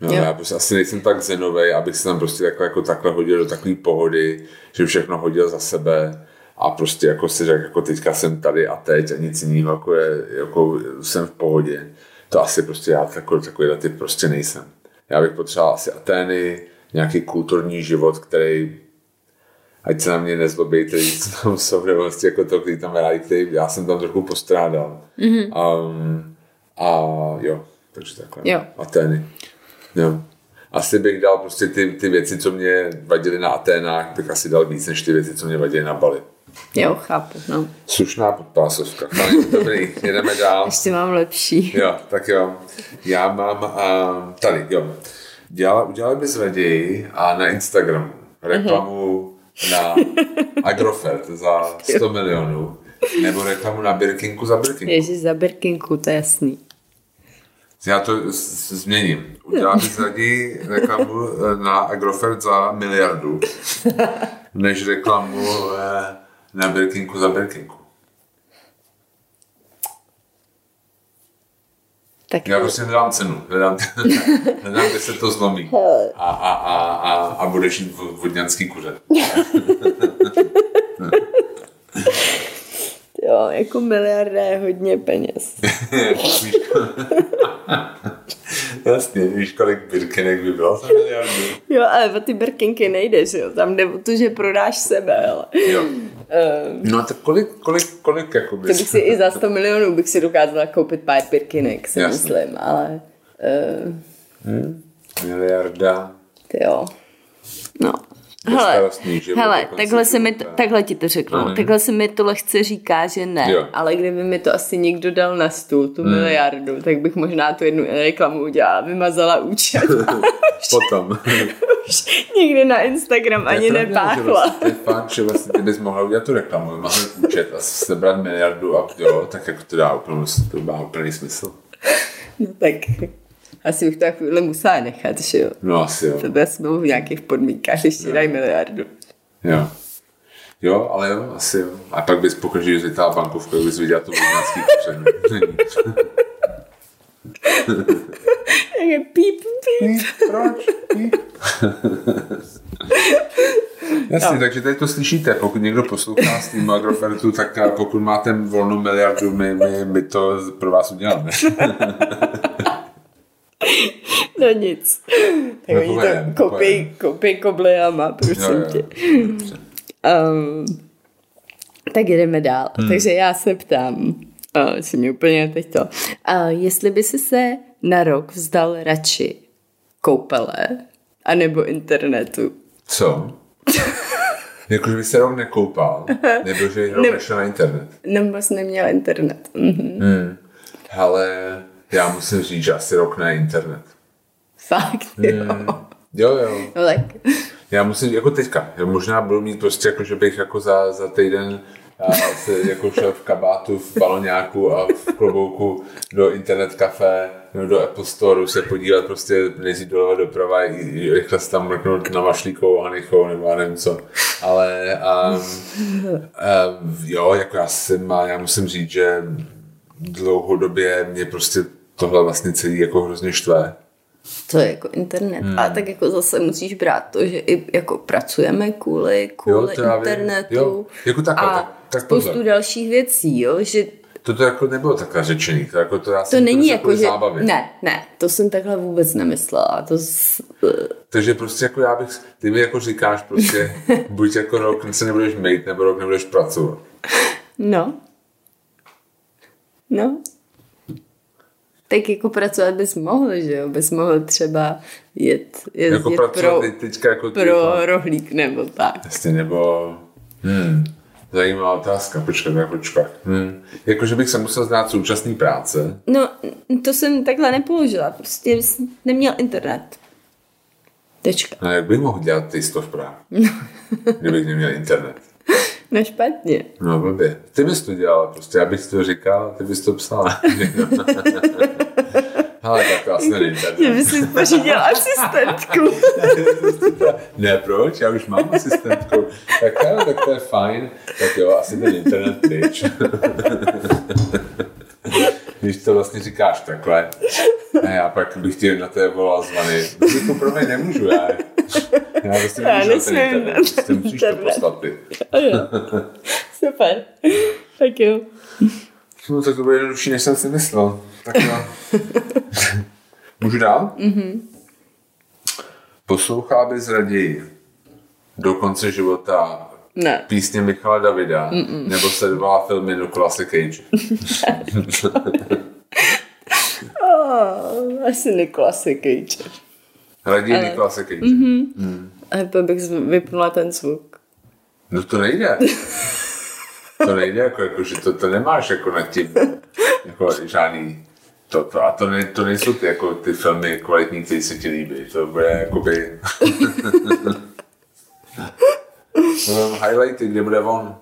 No, já prostě asi nejsem tak zenovej, abych se tam prostě jako, jako takhle hodil do takové pohody, že všechno hodil za sebe a prostě jako si řekl, jako teďka jsem tady a teď a nic jiného, jako, je, jako jsem v pohodě. To asi prostě já takový, takový typ prostě nejsem. Já bych potřeboval asi Atény, nějaký kulturní život, který, ať se na mě nezlobí, který co tam jsou, nebo vlastně jako to, který tam rádi, který já jsem tam trochu postrádal. Mm-hmm. Um, a jo, takže takhle. Jo. Atény. Jo. Asi bych dal prostě ty, ty věci, co mě vadily na Aténách, bych asi dal víc, než ty věci, co mě vadily na Bali. Jo, chápu, no. Slušná podpásovka. Dobrý, jedeme dál. Ještě mám lepší. Jo, tak jo. Já mám uh, tady, jo. Dělala, udělali bys raději a na Instagramu reklamu uh-huh. na Agrofert za sto milionů nebo reklamu na Birkinku za Birkinku. Ježiš, za Birkinku, to je jasný. Já to z- změním. Udělám bych raději reklamu na Agrofert za miliardu, než reklamu na Birkinku za Birkinku. Tak já prostě nedám cenu. Nedám, nedám kde se to zlomí. A, a, a, a, a budeš jít vodňanský kuře. Jo, jako miliarda je hodně peněz. Jasně, víš, kolik Birkinek by bylo za miliardu? Jo, ale o ty Birkinky nejdeš, jo, tam jde o to, že prodáš sebe, ale... Jo. Um, no tak kolik, kolik, kolik, jako bys... To bych si i za sto milionů bych si dokázala koupit pár Birkinek, si jasně. myslím, ale... Um, hmm. Miliarda. Jo, no. Hele, život, hele takhle, se mi to, takhle ti to řeknu, no, takhle se mi tohle chce říká, že ne, jo. ale kdyby mi to asi někdo dal na stůl, tu hmm. miliardu, tak bych možná tu jednu reklamu udělala, vymazala účet. Potom. Už nikdy na Instagram to ani nepáchla. To je fakt, že vlastně ty bys mohla udělat tu reklamu, vymazat účet a sebrat miliardu a jo, tak jako to dá úplně, to má úplný smysl. No tak... Asi bych to na chvíli musela nechat, že jo? No asi jo. To bylo v nějakých podmínkách, když ti dají miliardu. Jo. Jo, ale jo, asi jo. A pak bys pokaždý zvětala bankovku, jak bys viděla to vodňanský kuře. Píp, píp, píp. Proč? Píp. Jasně, no. Takže teď to slyšíte. Pokud někdo poslouchá s tím Agrofertu, tak pokud máte volnou miliardu, my, my, my to pro vás uděláme. No nic. Tak no, oni povede, to koupí, koupí koblejama, prosím tě. Um, tak jdeme dál. Hmm. Takže já se ptám, uh, si mě úplně teď to, uh, jestli by si se na rok vzdal radši koupele, anebo internetu. Co? Jako, že by se rok nekoupal, nebo že rok nešel na internet. Nebo jsi neměl internet. Mhm. Hmm. Hele... Já musím říct, že asi rok na internet. Fakt, jo. Mm, jo, jo. No, tak. Já musím, jako teďka, možná budu mít prostě, jako, že bych jako za, za týden se jako šel v kabátu, v baloňáku a v klobouku do internet kafe, nebo do Apple Store, se podívat prostě, nejít doleva doprava, rychle se tam mrknout na Mašlíkovou a Nichou, nebo já nevím co. Ale um, um, jo, jako já, jsem, já musím říct, že dlouhodobě mě prostě tohle vlastně celý jako hrozně štve. To je jako internet. Hmm. A tak jako zase musíš brát to, že i jako pracujeme kvůli, kvůli jo, internetu jo, jako takhle, a tak, tak spoustu pozor. Dalších věcí, jo, že toto jako nebylo takhle řečený. To, jako to, já to není to jako, že... Zábavě. Ne, ne, to jsem takhle vůbec nemyslela. To z... Takže prostě jako já bych, ty mi jako říkáš prostě, buď jako rok se nebudeš mít, nebo rok nebudeš pracovat. No. No. Tak jako pracovat bys mohl, že jo? Bys mohl třeba jet, jet, jako jet pro, teď, teďka jako pro týdne. Rohlík nebo tak. Jasně, nebo... Hmm. Zajímavá otázka, počkat, počkat. Hmm. Jakože bych se musel znát současný práce. No, to jsem takhle nepoložila, prostě jsem neměl internet. Tečka. No, jak bych mohl dělat ty sto práv, kdybych neměl internet? No špatně. No blbě. Ty bys to dělala prostě, já bych to říkal, ty bys to psala. Ale tak asi není internet. Že bys si pořídil asistentku. Ne, proč? Já už mám asistentku. Tak, ale, tak to je fajn. Tak jo, asi ten internet pryč. Když to vlastně říkáš takhle. A já pak bych ti na té volal zvany. Můžu, pro mě nemůžu, já. Já vlastně nemůžu na ten internet. Prostě musíš to poslat ty. Super. Tak jo. No tak to bude jednodušší, než jsem si myslel. Tak jo. Můžu dál? Mm-hmm. Poslouchá bys raději do konce života ne. písně Michala Davida Mm-mm. nebo sledovala filmy Nicolase Cage? oh, asi Nicolase Cage. Raději Ale... Nicolase Cage. Mm-hmm. Mm. A to bych vypnula ten zvuk. No to nejde. To nejde, jako, jako, že to, to nemáš jako nad tím jako, žádný to, to, a to, ne, to nejsou ty, jako, ty filmy kvalitní, které se ti líbí. To bude jakoby no, highlighty, kde bude on.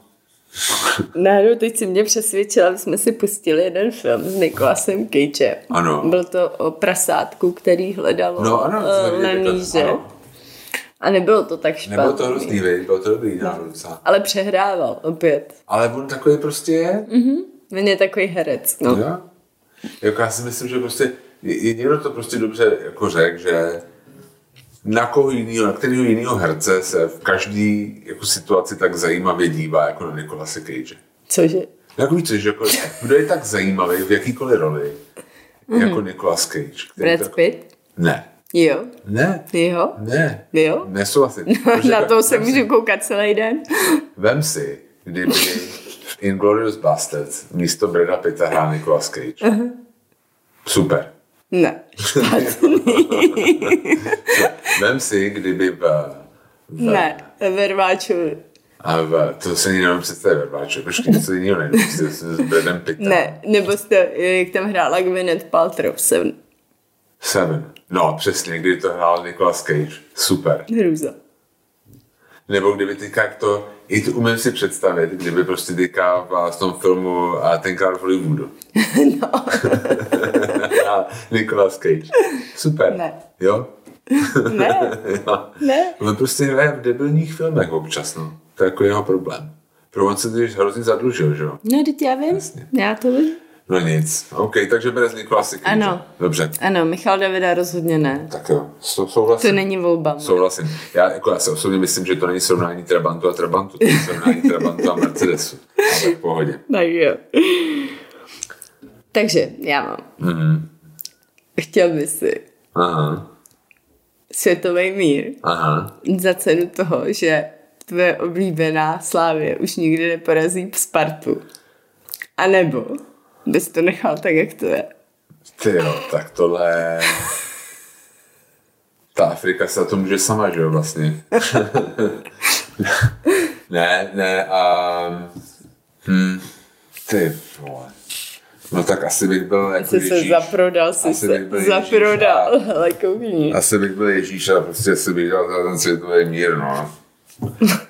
Náhodou teď si mě přesvědčila, aby jsme si pustili jeden film s Nicolasem Cagem. Ano. Byl to o prasátku, který hledalo no, ano, uh, lemíže. Ano. A nebylo to tak špatný. Nebylo to hrozný, bylo to dobrý náhodou. No. Ale přehrával opět. Ale on takový prostě je. Mhm. On je takový herec. No. Jo? Jako já si myslím, že prostě je, je někdo to prostě dobře jako řekl, že na koho jinýho, na kterého jinýho herce se v každý jako situaci tak zajímavě dívá, jako na Nicolase Cage. Cože? Jako víc, že jako, kdo je tak zajímavý v jakýkoliv roli, mm-hmm. jako Nicolas Cage. Brad tak... Pitt? Ne. Jo? Ne. Jo? Ne. Jo? Nesouhlasím. No, na to se můžu koukat celý den. Vem si, kdyby... Inglourious Basterds místo Brada Pitta hrá Nicolas Cage. Uh-huh. Super. Ne. Vem si, kdyby v... v ne, Verváčovi. A v, to se jenom představě Verváčovi. Počkej, něco jiného nejde. S Bradem Pittem. Ne, nebo jste, jak tam hrála Gwyneth Paltrow. Seven. Seven. No, přesně, kdyby to hrál Nicolas Cage. Super. Hrůza. Nebo kdyby teďka to... I to umím si představit, kdyby prostě teďka v tom filmu Tenkrát v Hollywoodu. No. Nicolas Cage. Super. Ne. Jo? Ne. Jo. Ne. On prostě hraje v debilních filmech občas, no. To je jako jeho problém. Pro on se teď hrozně zadlužil, že jo? No, teď já vím. Jasně. Já to vím. No nic. OK, takže bereš Nicolas Cage. Ano. Dobře. Ano, Michal Davida rozhodně ne. Tak jo, souhlasím. To není volba. Ne? Souhlasím. Já, jako, já se osobně myslím, že to není srovnání Trabantu a Trabantu, to je srovnání Trabantu a Mercedesu. Ale v pohodě. Tak jo. Takže, já mám. Mm-hmm. Chtěl by si Aha. světový mír Aha. za cenu toho, že tvoje oblíbená Slávie už nikdy neporazí Spartu. A nebo... bys to nechal tak, jak to je. Ty jo, tak tohle... Ta Afrika se na to může sama, že jo, vlastně. ne, ne, a... Hm, ty vole. No tak asi bych byl jako Ježíš. Asi se zaprodal, asi se zaprodal. Hele, koukni. Asi bych byl Ježíš a prostě asi bych dal ten světový mír, no.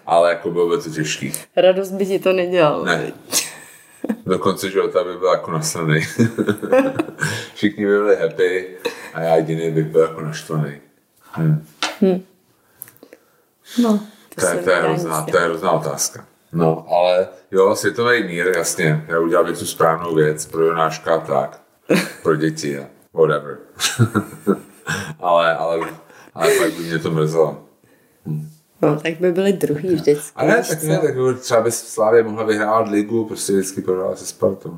Ale jako bylo by to těžký. Radost by ti to nedělal. Ne. Dokonce života by byl jako naslený. Všichni by byli happy a já jediný bych byl jako naštvaný. Hm. Hmm. No, to, to, je, to, je hrozná, to je hrozná otázka. No, ale jo, světový mír, jasně. Já udělal bych tu správnou věc pro Jonáška a tak. Pro děti a whatever. ale, ale, ale pak by mě to mrzelo. Hm. No, tak by byly druhý vždycky. A ne, tak ne, tak by třeba by Slávě mohla vyhrávat ligu, prostě vždycky prohrála se Spartou.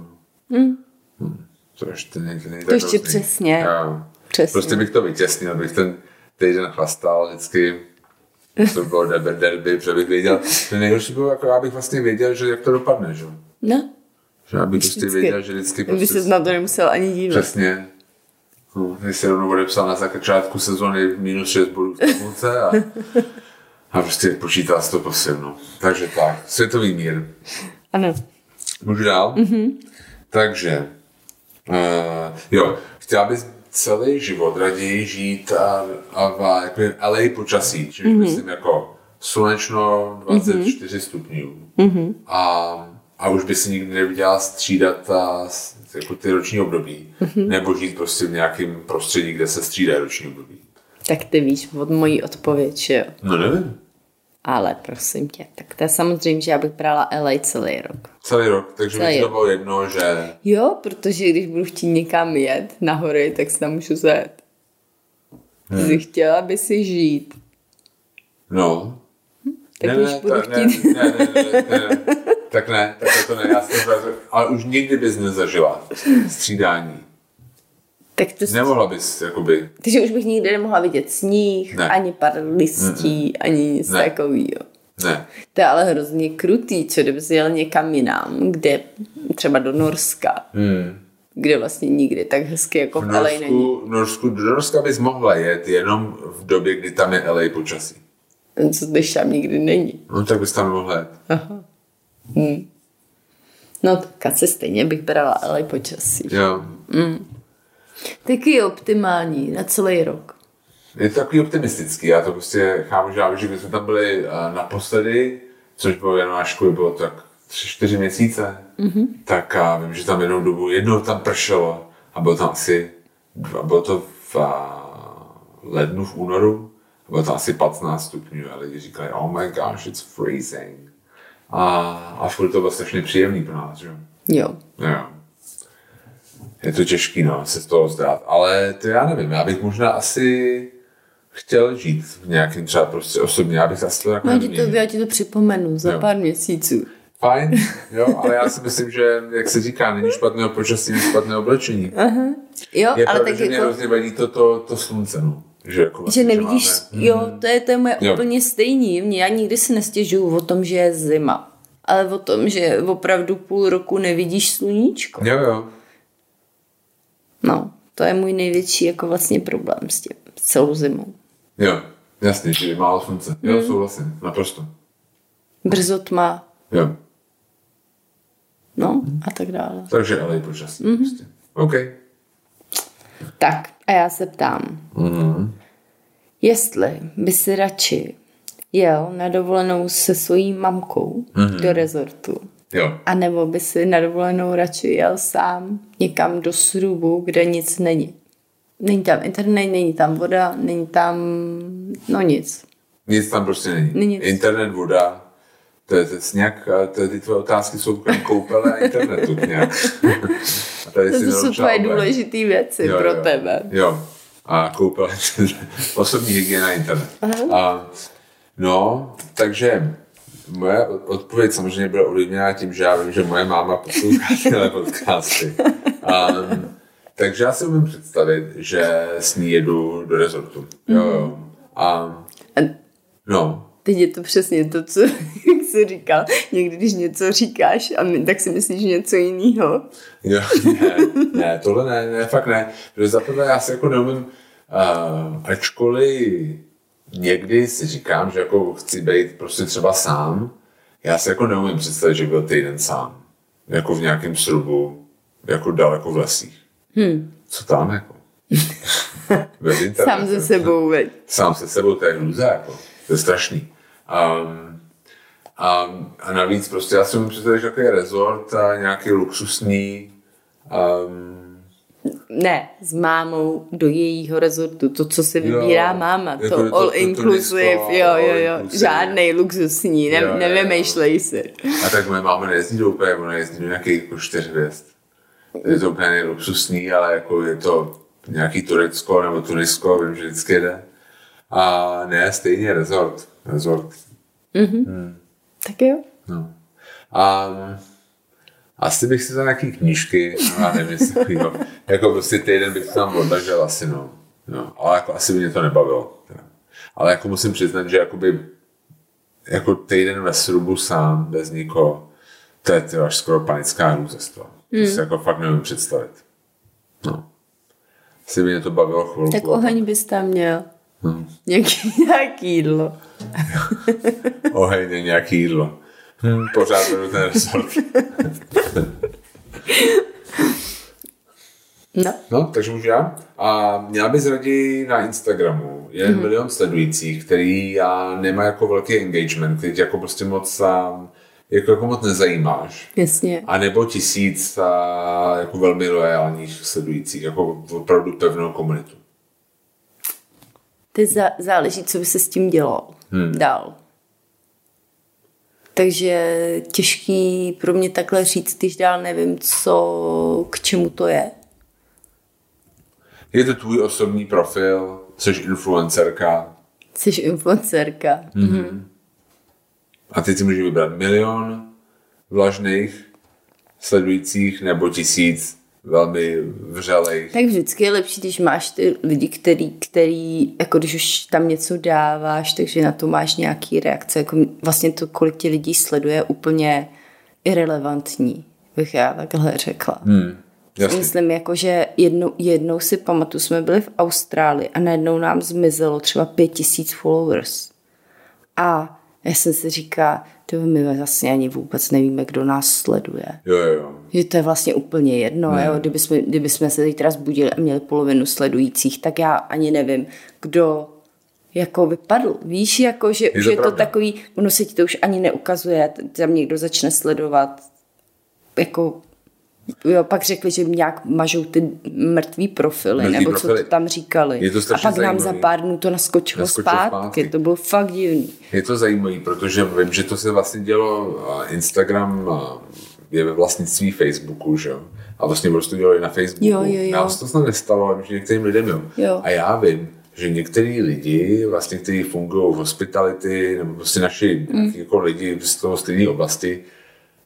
Mm. Hmm. To ještě, to ještě přesně. Já, přesně. Prostě bych to vytěsnil, bych ten týden chlastal vždycky, to bylo derby, protože bych věděl, to nejhorší bylo, jako já bych vlastně věděl, že jak to dopadne, že? No. Že já bych vždycky prostě věděl, že vždycky prostě... By ses na to nemusel ani dívat. Přesně. No, když se rovnou odepsal na začátku sezóny minus šest bodů v tabulce a, a prostě počítal se to prostě mnou. Takže tak, světový mír. Ano. Můžu dál? Mm-hmm. Takže, uh, jo, chtěla bys celý život raději žít a, a v jakoby el ej počasí, čiže mm-hmm. myslím jako slunečno dvacet čtyři mm-hmm. stupňů mm-hmm. a... A už by si nikdy neviděla střídat ta, jako ty roční období. Mm-hmm. Nebo žít prostě v nějakém prostředí, kde se střídá roční období. Tak ty víš od mojí odpověď, jo? No nevím. Ale prosím tě, tak to je samozřejmě, že já bych brala el ej celý rok. Celý rok, takže celý mi to bylo jedno, že... Jo, protože když budu chtít někam jet na hory, tak se tam můžu zajet. Hmm. Chtěla by si žít. No. Hm? Tak ne, už ne, budu to, chtít... Ne, ne, ne, ne, ne, ne. Tak ne, tak to ne, já jsem ale už nikdy bys nezažila střídání. Tak to nemohla bys, jakoby... Takže už bych nikdy nemohla vidět sníh, ne. ani pár listí, Mm-mm. ani nic ne. takovýho. Ne. To je ale hrozně krutý, co kdyby jsi jel někam jinam, kde, třeba do Norska, hmm. kde vlastně nikdy tak hezky jako v, v el ej není. V Norsku, do Norska bys mohla jet jenom v době, kdy tam je el ej počasí. Co když tam nikdy není. No tak bys tam mohla jet. Aha. Hmm. No tak asi stejně bych brala el ej počasí. Jo. Mm. Taky optimální na celý rok. Je to takový optimistický, já to prostě chápu, že já bych, když jsme tam byli naposledy, což bylo v Jonáškovi, bylo tak tři, čtyři měsíce, mm-hmm. tak a vím, že tam jednou dobu, jednou tam pršelo a bylo tam asi, bylo to v lednu, v únoru, bylo tam asi patnáct stupňů a lidi říkali, oh my gosh, it's freezing. A, a furt to bylo strašně příjemný pro nás, že? Jo. Jo. Je to těžký, no, se z toho zdát. Ale to já nevím, já bych možná asi chtěl žít v nějakém třeba prostě osobně, já bych asi to jako neměl. Já ti to připomenu za jo. pár měsíců. Fajn, jo, ale já si myslím, že, jak se říká, není špatného počasí, není špatné oblečení. Aha. Jo, je ale pravda, že mě hrozně vadí to, to, to slunce, no. Že, jako vlastně, že nevidíš, že jo, to je, to je moje jo. úplně stejný. Já nikdy si nestěžuju o tom, že je zima, ale o tom, že opravdu půl roku nevidíš sluníčko. Jo, jo. No, to je můj největší jako vlastně problém s tím, s celou zimou. Jo, jasně, že je málo slunce. Jo, hmm. souhlasím, naprosto. Brzo tma. Jo. No, a tak dále. Takže ale i počasí. Mm-hmm. Prostě. OK. Tak, a já se ptám, mm-hmm. jestli by si radši jel na dovolenou se svojí mamkou mm-hmm. do rezortu, jo. anebo by si na dovolenou radši jel sám někam do srubu, kde nic není. Není tam internet, není tam voda, není tam, no nic. Nic tam prostě není. Nic. Internet, voda, to je, to je nějak, to je, ty tvoje otázky jsou koupele a internetu nějak. To jsou tvoje důležitý věci jo, pro jo, tebe. Jo, a koupel, osobní hygiena internet. A, no, takže moje odpověď samozřejmě byla ovlivněná tím, že já vím, že moje máma poslouchá tyhle podcasty. Um, takže já si umím představit, že s ní jedu do rezortu. Jo, jo. A, no. Teď je to přesně to, co jak jsi říkal. Někdy, když něco říkáš, a my, tak si myslíš něco jiného. Jo, ne, ne, tohle ne, ne, fakt ne. Protože za prvé já si jako neumím, uh, ačkoliv někdy si říkám, že jako chci být prostě třeba sám, já si jako neumím představit, že byl týden sám. Jako v nějakém srubu, jako daleko v lesích. Hmm. Co tam jako? Sám se sebou, veď. Sám se sebou, to je hrůza jako. To je strašný. Um, um, a navíc prostě já jsem představil, že takový rezort a nějaký luxusní... Um... Ne, s mámou do jejího rezortu. To, co si vybírá jo, máma, to, to all to, inclusive, to, to jo, jo, jo. Žádnej luxusní, ne, jo, nevymýšlej si. A tak moje máma nejezdí do úplně, ona jezdí do nějakých jako čtyř hvězd. Je to úplně luxusní, ale jako je to nějaký Turecko nebo Tunisko, vím, že vždycky jde. A ne, stejně rezort. Rezort. Mm-hmm. Hmm. Tak jo. No. A asi bych si za nějaký knížky, no já nevím, jestli takovýho. Jako prostě týden bych to tam odlažel asi, no. no. Ale jako asi by mě to nebavilo. ale jako musím přiznat, že jakoby jako týden ve srubu sám, bez nikoho, to je to až skoro panická hrůza z toho. Hmm. To si jako fakt nevím představit. No. Asi by mě to bavilo chvilku. Tak oheň bys tam měl. Hmm. Nějaký, nějaký jídlo. Oheň je nějaký jídlo. Hmm, pořád budu ten resort. No. No, takže můžu já. A měla bys raději na Instagramu. Je mm-hmm. milion sledujících, který já nemá jako velký engagement, který jako prostě moc jako, jako moc nezajímáš. Jasně. A nebo tisíc a, jako velmi loajálních sledujících, jako opravdu pevnou komunitu. To zá, záleží, co by se s tím dělalo hmm. dál. Takže těžký pro mě takhle říct, když dál nevím, co, k čemu to je. Je to tvůj osobní profil? Jseš influencerka? Jseš influencerka. Mm-hmm. A teď si můžeš vybrat milion vlažných sledujících nebo tisíc velmi vřelejch. Tak vždycky je lepší, když máš ty lidi, který, který jako když už tam něco dáváš, takže na to máš nějaký reakce. Jako vlastně to, kolik tě lidí sleduje, je úplně irelevantní, bych já takhle řekla. Hmm. Jasně. Myslím, jako, že jednou, jednou si pamatuju, jsme byli v Austrálii a najednou nám zmizelo třeba pět tisíc followers. A já jsem si říká, to my vlastně ani vůbec nevíme, kdo nás sleduje. Jo, jo. Že to je vlastně úplně jedno. Jo. Kdyby, jsme, kdyby jsme se teď zbudili a měli polovinu sledujících, tak já ani nevím, kdo jako vypadl. Víš, jako, že je už to je pravda. To takový, ono se ti to už ani neukazuje, tam někdo začne sledovat jako... Jo, pak řekli, že nějak mažou ty mrtvý profily, mrtvý nebo profily. Co to tam říkali. Je to strašně a pak zajímavý. Nám za pár dnů to naskočilo, naskočilo zpátky. zpátky. To bylo fakt divný. Je to zajímavý, protože vím, že to se vlastně dělo, Instagram je ve vlastnictví Facebooku, že jo? A vlastně prostě dělali na Facebooku. Jo, jo, jo. Nám se to snad nestalo, že některým lidem jo. jo. A já vím, že některý lidi, vlastně, kteří fungují v hospitality, nebo prostě naši mm. jako lidi z toho stejné oblasti,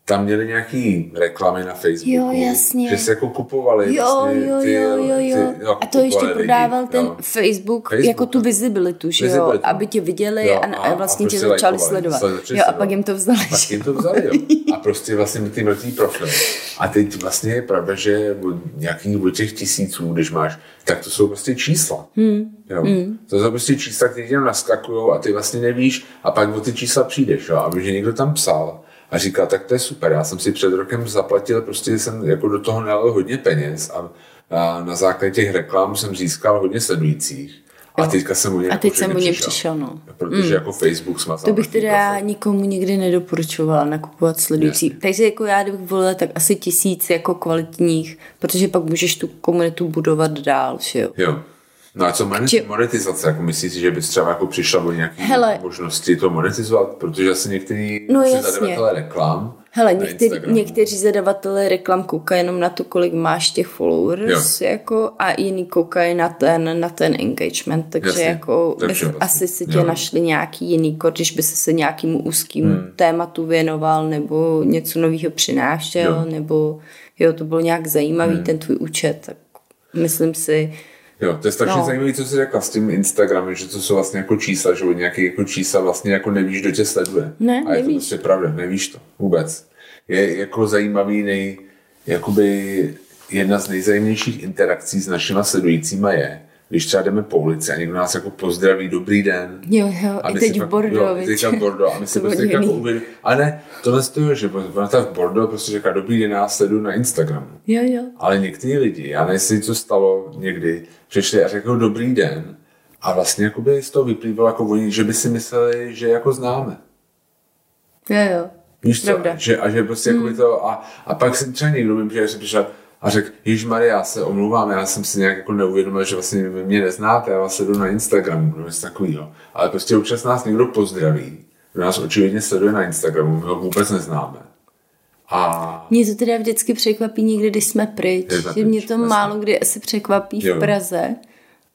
tam měli nějaký reklamy na Facebooku, jo, jasně. Že se jako kupovali jo, vlastně jo, ty, jo, jo, jo. Ty, jako a to ještě prodával lidi, ten Facebook, Facebook jako tu visibilitu, že jo, aby tě viděli jo, a, a vlastně a tě začali lajkovali, sledovat. sledovat. Jo, a pak jim to vzali. Pak jim to vzali, jo. A prostě vlastně ty mrtvý profil. A teď vlastně je pravda, že nějakých od těch tisíců, když máš, tak to jsou prostě čísla. Hmm. Jo. Hmm. To jsou prostě čísla, které tě naskakujou a ty vlastně nevíš a pak o ty čísla přijdeš, jo, aby že někdo tam psal. A říkal, tak to je super, já jsem si před rokem zaplatil, prostě jsem jako do toho nalil hodně peněz a, a na základě těch reklam jsem získal hodně sledujících. A teďka jsem o ně, a teď jsem o ně přišel. přišel no. Protože mm. jako Facebook smazal. To bych teda nikomu nikdy nedoporučovala nakupovat sledující. Jasně. Takže jako já, kdybych volila, tak asi tisíc jako kvalitních, protože pak můžeš tu komunitu budovat dál, že jo. Jo. No a co monetizace? Jako myslíš si, že bys třeba jako přišla o nějaké možnosti to monetizovat? Protože asi někteří no zadavatelé reklam hele, někteří, někteří zadavatelé reklam koukají jenom na to, kolik máš těch followers jako, a jiný koukají na ten, na ten engagement. Takže jasně, jako všem, asi si tě jo. našli nějaký jiný kor, když by se se nějakému úzkému hmm. tématu věnoval nebo něco nového přinášel jo. nebo jo, to bylo nějak zajímavý hmm. ten tvůj účet. Tak myslím si, jo, to je strašně no. zajímavé, co jsi řekla s tím Instagramem, že to jsou vlastně jako čísla, že nějaké jako čísla vlastně jako nevíš, kdo tě sleduje. Ne, a je nevíš. To prostě pravda, nevíš to vůbec. Je jako zajímavý, nej, jakoby jedna z nejzajímavějších interakcí s našima sledujícíma je, když třeba jdeme po ulici a někdo nás jako pozdraví, dobrý den. Jo, jo, a i teď v Bordeaux. Jo, teď v Bordeaux a my si prostě jako uvědomí. A ne, tohle z toho, že ona ta v Bordeaux prostě říká, dobrý den, já sleduju na Instagramu. Jo, jo. Ale některý lidi, já nejsi, co stalo někdy, přišli a řekl dobrý den a vlastně jako by z toho vyplývalo jako oni, že by si mysleli, že jako známe. Jo, jo. Víš co? Že, a že prostě hmm. jako by to, a, a pak si třeba někdo by přišel, a řekl, ježmarja, já se omlouvám, já jsem si nějak jako neuvědomil, že vlastně mě neznáte, já vás sleduju na Instagramu, nebo něco takového. Ale prostě občas nás někdo pozdraví, kdo nás očividně sleduje na Instagramu, my ho vůbec neznáme. A... Mě to teda vždycky překvapí někdy, když jsme pryč, když jsme pryč. Mě to vlastně. Málo kdy asi překvapí v jo. Praze,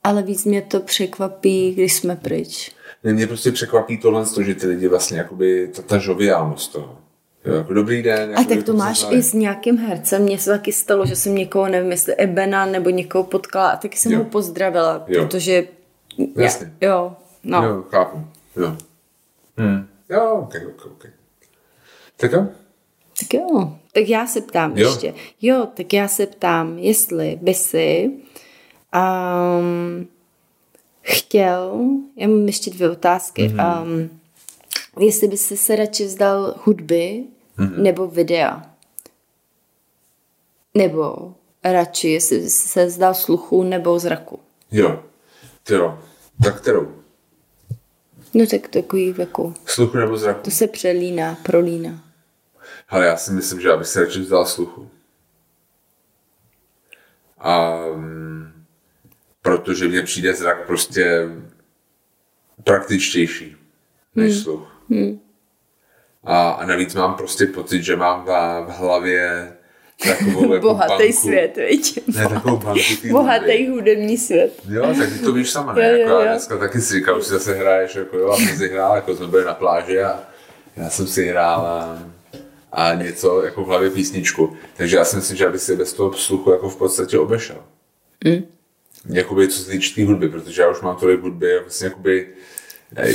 ale víc mě to překvapí, když jsme pryč. Ne, mě prostě překvapí tohle, že ty lidi vlastně jakoby, ta, ta žoviálnost toho. Jako dobrý den. Jako a tak to máš znali. I s nějakým hercem. Mně se taky stalo, že jsem někoho, nevím, jestli Ebena nebo někoho potkala a taky jsem jo. ho pozdravila, jo. protože... Jasně. Já, jo, No. Jo, chápu. Jo. Hmm. Jo, ok, ok, ok. Tak jo? Tak jo. Tak já se ptám jo. ještě. Jo, tak já se ptám, jestli by si um, chtěl, já mám ještě dvě otázky, mm-hmm. um, jestli by si se radši vzdal hudby mm-hmm. nebo videa. Nebo radši, jestli by si se vzdal sluchu nebo zraku. Jo, jo. Tak kterou? No tak takový věku. Sluchu nebo zraku? To se přelíná, prolíná. Ale já si myslím, že já bych se radši vzdal sluchu. A protože mně přijde zrak prostě praktičtější než hmm. sluch. Hmm. A, a navíc mám prostě pocit, že mám v hlavě takovou jako bohatý banku. svět, viď? Ne, takovou banku. Bohatý hudební svět. Jo, tak ty to víš sama, ne? Jako, jo, jo, jo. Já dneska taky si říkám, už si zase hraješ, jako jo, a jsem si hrál, jako jsme byli na pláži a já jsem si hrál a, a něco, jako v hlavě písničku. Takže já si myslím, že já bych si bez toho sluchu jako v podstatě obešel. Mm. Jakoby co se týče té hudby, protože já už mám tolik hudby vlastně jakoby,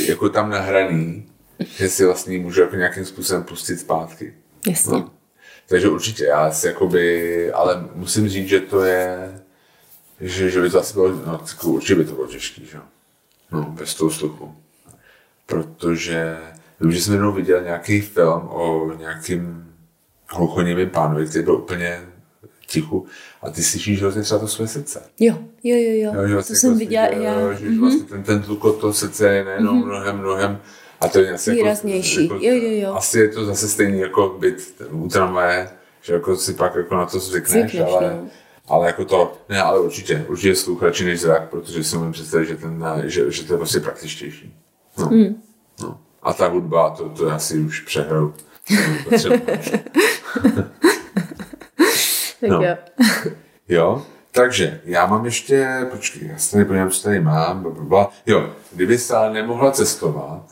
jako tam nahraný, že si vlastně můžu jako nějakým způsobem pustit zpátky. Jasně. No. Takže určitě, já si jakoby, ale musím říct, že to je, že, že by to asi bylo, no určitě by to bylo těžký, že? No, bez toho sluchu. Protože, vím, že jsem jednou viděl nějaký film o nějakým hluchoněmým pánovi, který byl úplně tichu a ty slyšíš vlastně třeba to své srdce. Jo, jo, jo, jo, jo, že vlastně to jsem vlastně viděla i já. Jo, že mm-hmm. vlastně ten, ten tlukot toho srdce je nejenom mm-hmm. mnohem, mnohem, a to je výraznější. Jako, jo, jo, jo. Asi je to zase stejný jako být u tramvaje, že jako si pak jako na to zvykneš, Zvykneš ale, no. ale jako to, ne, ale určitě, určitě sluch radši než zrak, protože si umím představit, že, ten, že, že to je prostě praktičtější. No. Mm. No. A ta hudba, to, to já si už přehraju. Tak no. jo. Jo, takže já mám ještě, počkej, já se tady podívám, co tady mám, blablabla. Jo, kdyby se nemohla cestovat,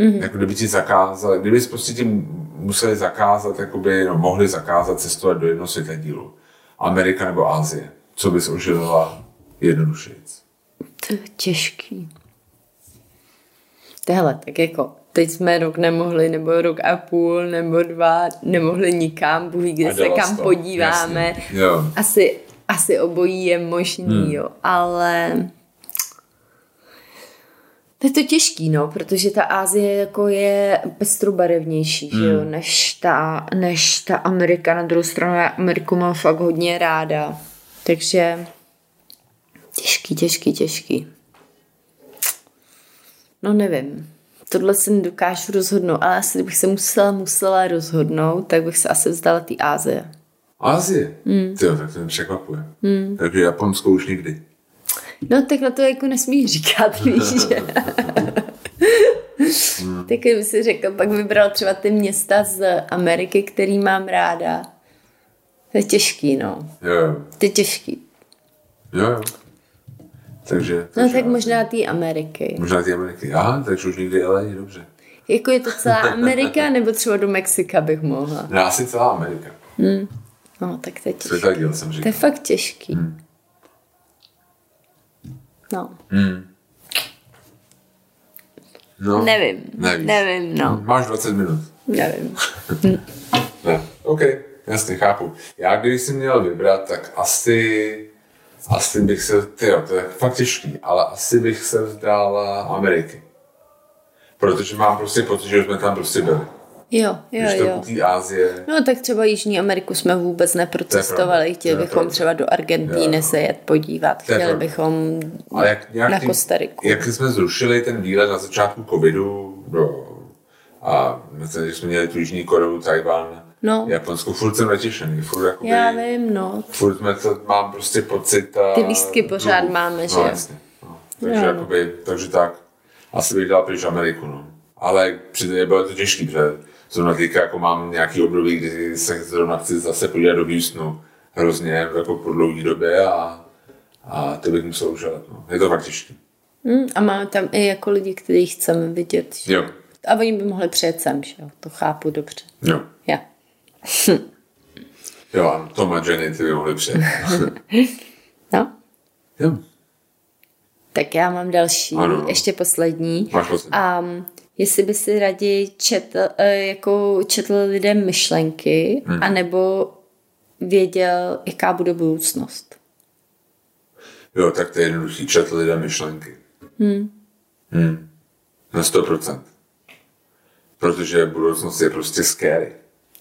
mm-hmm. jako kdyby ti zakázali, kdyby prostě ti museli zakázat, jakoby, no, mohli zakázat cestovat do jednoho světadílu. Amerika nebo Asie. Co bys oživila jednodušejc? To je těžký. Tehle, tak jako, teď jsme rok nemohli, nebo rok a půl, nebo dva, nemohli nikam, buď kde se kam to. podíváme. Asi, asi obojí je možný, hmm. jo, ale... To je to těžký, no, protože ta Asie jako je pestrobarevnější, mm. že jo, než ta, než ta Amerika. Na druhou stranu já Ameriku mám fakt hodně ráda, takže těžký, těžký, těžký. No nevím, tohle si nedokážu rozhodnout, ale asi kdybych se musela, musela rozhodnout, tak bych se asi vzdala té Asie. Asie? Mm. Tyjo, tak to mě překvapuje. Mm. Takže Japonsko už nikdy. No takhle to jako nesmíš říkat, víš, že? Hmm. Tak kdyby si řekl, pak vybral třeba ty města z Ameriky, který mám ráda. To je těžký, no. Jo, jo. To je těžký. Jo, jo. Takže... No tak možná ty Ameriky. Možná ty Ameriky. Aha, takže už nikdy ale je dobře. Jako je to celá Amerika, nebo třeba do Mexika bych mohla? No asi celá Amerika. Hmm. No tak to je těžký. To je, jsem to je fakt těžký. Hmm. No. Hmm. No. Nevím. Nevíš. Nevím, no. Máš dvacet minut. Nevím. Ne. OK, jasně, chápu. Já kdybych si měl vybrat, tak asi, asi bych se, tyjo, to je fakt těžký, ale asi bych se vzdala Ameriky. Protože mám prostě pocit, že jsme tam prostě byli. Jo, jo, když to jo. Když Asie... No tak třeba Jižní Ameriku jsme vůbec neprocestovali. Chtěli bychom třeba do Argentíny se jet podívat. Chtěli bychom jak, jak na Kostariku. Jak jsme zrušili ten výlet na začátku covidu do, a myslím, že jsme měli tu Jižní Koreu, Tajvan, no. Japonsko, furt jsem netěšený. Furt jakoby, já vím, no. Furt jsme to, mám prostě pocit... A, ty lístky pořád no, máme, že? No, jasně. No. Takže, no. Jakoby, takže tak. Asi bych dal pryč Ameriku, no. Ale přijde, bylo to těžký, že? Zrovna teďka jako mám nějaký období, kdy se zrovna chci zase podívat do Houstonu hrozně jako po dlouhé době a, a to bych musel užalat. No. Je to fakt těžký. Mm, a máme tam i jako lidi, kteří chceme vidět. Že? Jo. A oni by mohli přijet sem, že jo? To chápu dobře. Jo. Já. Jo, a Tom a Jenny ty by mohli přijet. No. Jo. Tak já mám další, ano. ještě poslední. Máš poslední. Um, jestli by si raději četl, jako četl lidem myšlenky, hmm. anebo věděl, jaká bude budoucnost. Jo, tak to je jednoduchý, četl lidem myšlenky. Hmm. Hmm. Na sto procent. Protože budoucnost je prostě scary.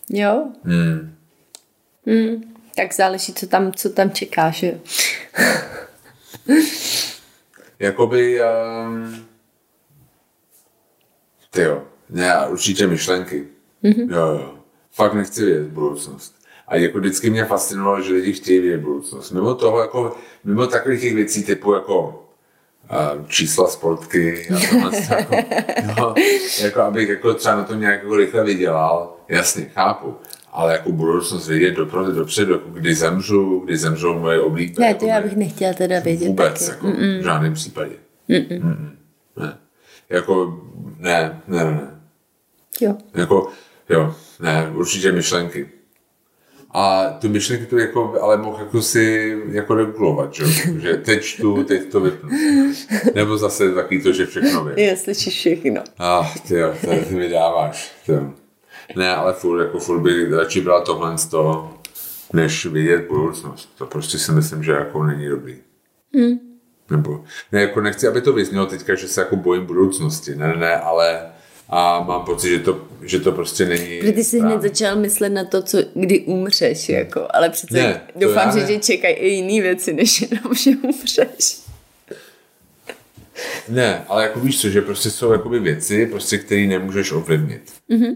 Jo. Hmm. Hmm. Tak záleží, co tam, co tam čekáš, jo. Jakoby... Um... Tyjo, ne, určitě myšlenky. Mm-hmm. Jo, jo. Fakt nechci vědět budoucnost. A jako vždycky mě fascinovalo, že lidi chtějí vědět budoucnost. Mimo toho, jako, mimo takových těch věcí typu jako uh, čísla sportky a tohle, jako, no, jako abych jako třeba na to nějak jako rychle vydělal, jasně, chápu. Ale jako budoucnost vědět dopředu, dopředu jako kdy zemřu, kdy zemřou moje oblíbené. Ne, to jako já bych nechtěla teda vědět. Vůbec, jako, v žádném případě. Mm-mm. Mm-mm. Ne. Jako, ne, ne, ne. Jo. Jako, jo, ne, určitě myšlenky. A tu myšlenky tu jako, ale mohl jako si jako regulovat, že? Že teď čtu, teď to vypnu. Nebo zase taky to, že všechno vím. Já slyším všechno. Ach, tyjo, tady ty mi dáváš, tyjo. Ne, ale furt, jako furt by radši byla tohle z toho, než vidět budoucnost. To prostě si myslím, že jako není dobrý. Hmm. Nebo, ne, jako nechci, aby to vyznělo teďka, že se jako bojím budoucnosti. Ne, ne, ale a mám pocit, že to, že to prostě není... Protože ty jsi hned začal myslet na to, co, kdy umřeš, jako, ale přece ne, doufám, že tě čekají i jiný věci, než jenom, že umřeš. Ne, ale jako víš co, že prostě jsou jakoby věci, prostě, které nemůžeš ovlivnit. Mhm.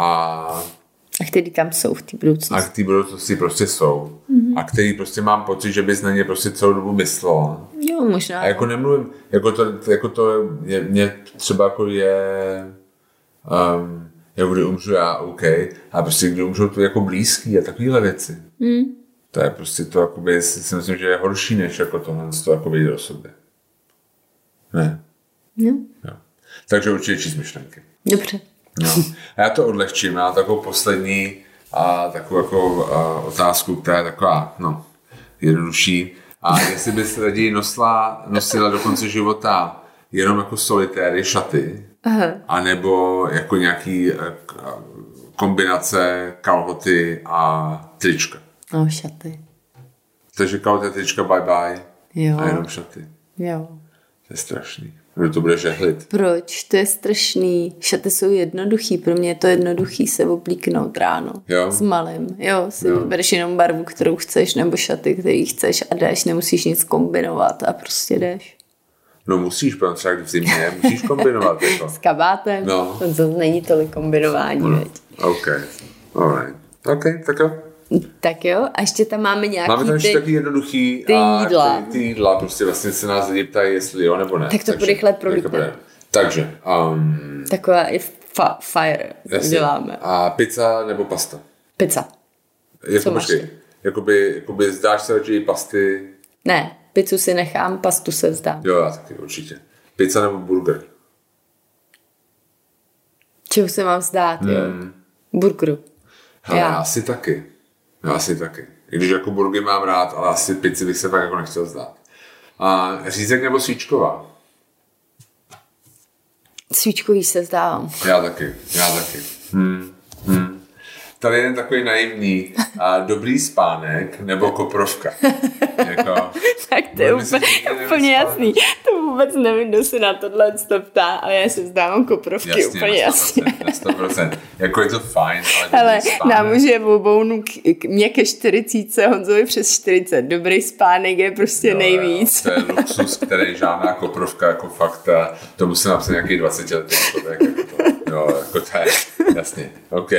A, a který tam jsou v té budoucnosti. A v té budoucnosti prostě jsou. Mm-hmm. A který prostě mám pocit, že bys na ně prostě celou dobu myslela. Jo, možná. A jako nemluvím, jako to, jako to je, mě třeba jako je, um, jako kdy umřu já, OK, a prostě kdy umřu to jako blízký a takovýhle věci. Mm. To je prostě to, jakoby, si myslím, že je horší, než jako tohle to jako vidět o sobě. Ne. No. Jo. Takže určitě číst myšlenky. Dobře. No. Já to odlehčím, já takovou poslední a takovou jako, a, otázku, která je taková, no, jednodušší. A jestli bys raději nosila, nosila do konce života jenom jako solitéry, šaty, aha, anebo jako nějaký a, a, kombinace kalhoty a trička. No, šaty. Takže kalhoty, trička, bye bye. Jo. A jenom šaty. Jo. To je strašný. Že to bude žehlit. Proč? To je strašný. Šaty jsou jednoduchý. Pro mě je to jednoduchý se oblíknout ráno. Jo. S malým. Jo, si vybereš jenom barvu, kterou chceš, nebo šaty, který chceš a jdeš. Nemusíš nic kombinovat a prostě jdeš. No musíš, protože třeba v zimě musíš kombinovat. Jako. S kabátem. No. To není tolik kombinování. No. OK. Alright. OK, tak jo. Tak jo, a ještě tam máme nějaký... Máme tam ještě taky jednoduchý ty a jídla. Ty, ty jídla, prostě vlastně se nás lidi ptají, jestli jo nebo ne. Tak to porychle prolítne. Takže... Um, taková i fa- fire děláme. A pizza nebo pasta? Pizza. Jako, co máš? Jakoby, jakoby zdáš se radši pasty? Ne, pizzu si nechám, pastu se vzdám. Jo, já taky, určitě. Pizza nebo burger? Čeho se mám vzdát, hmm. jo? Burgeru. Hele, já asi taky. No asi taky. I když jako burgy mám rád, ale asi pizzy bych se tak jako nechtěl zdát. A řízek nebo svíčková? Svíčkový se zdávám. Já taky, já taky. Hmm. Hmm. Tady je jeden takový naivní. A dobrý spánek nebo koprovka. Jako, tak to je úplně, úplně jasný. To vůbec nevím, kdo se na tohle ptá, ale já se vzdávám koprovky. Jasně, úplně jasně. Na sto procent. Jako je to fajn, ale, ale nám už je obounu mě ke čtyřicítce, Honzovi přes čtyřicet. Dobrý spánek je prostě jo, nejvíc. Jo, to je luxus, který žádná koprovka jako fakt, to musím napsat nějaký dvacetiletý člověk. Jako to, jo, jako to je, jasně. OK.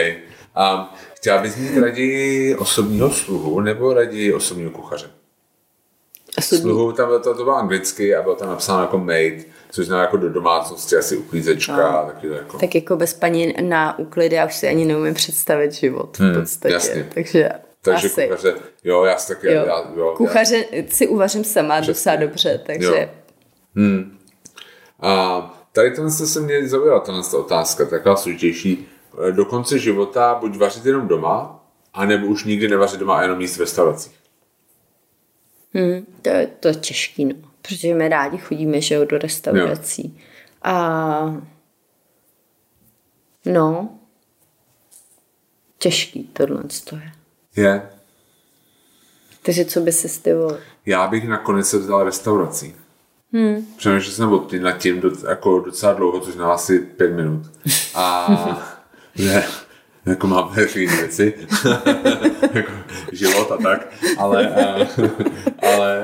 Um, chtěla bys mít raději osobního sluhu nebo raději osobního kuchaře? Osobní. Sluhu, tam bylo to, to bylo anglicky a bylo tam napsáno jako maid, což znamená jako do domácnosti asi uklízečka. No. A taky jako. Tak jako bez paní na úklid já už si ani neumím představit život hmm, v podstatě. Jasně. Takže, takže asi. Kuchaře, jo, já si taky. Jo. Já, jo, kuchaře já. Si uvařím sama docela dobře, takže. Hmm. A tady tohle se mě zaujala tato otázka, taková složitější. Do konce života buď vařit jenom doma, anebo už nikdy nevařit doma a jenom jíst v restauracích. Hmm, to, to je těžký, no. protože my rádi chodíme, že jo, do restaurací. Jo. A no, těžký tohle to je. Je. Takže co by se stivol? Já bych nakonec se vzal restaurací. Hmm. Přemýšlel jsem o tím, nad tím doc, jako docela dlouho, což na asi pět minut. A že, jako mám takový věci. Jako život a tak. Ale, a, ale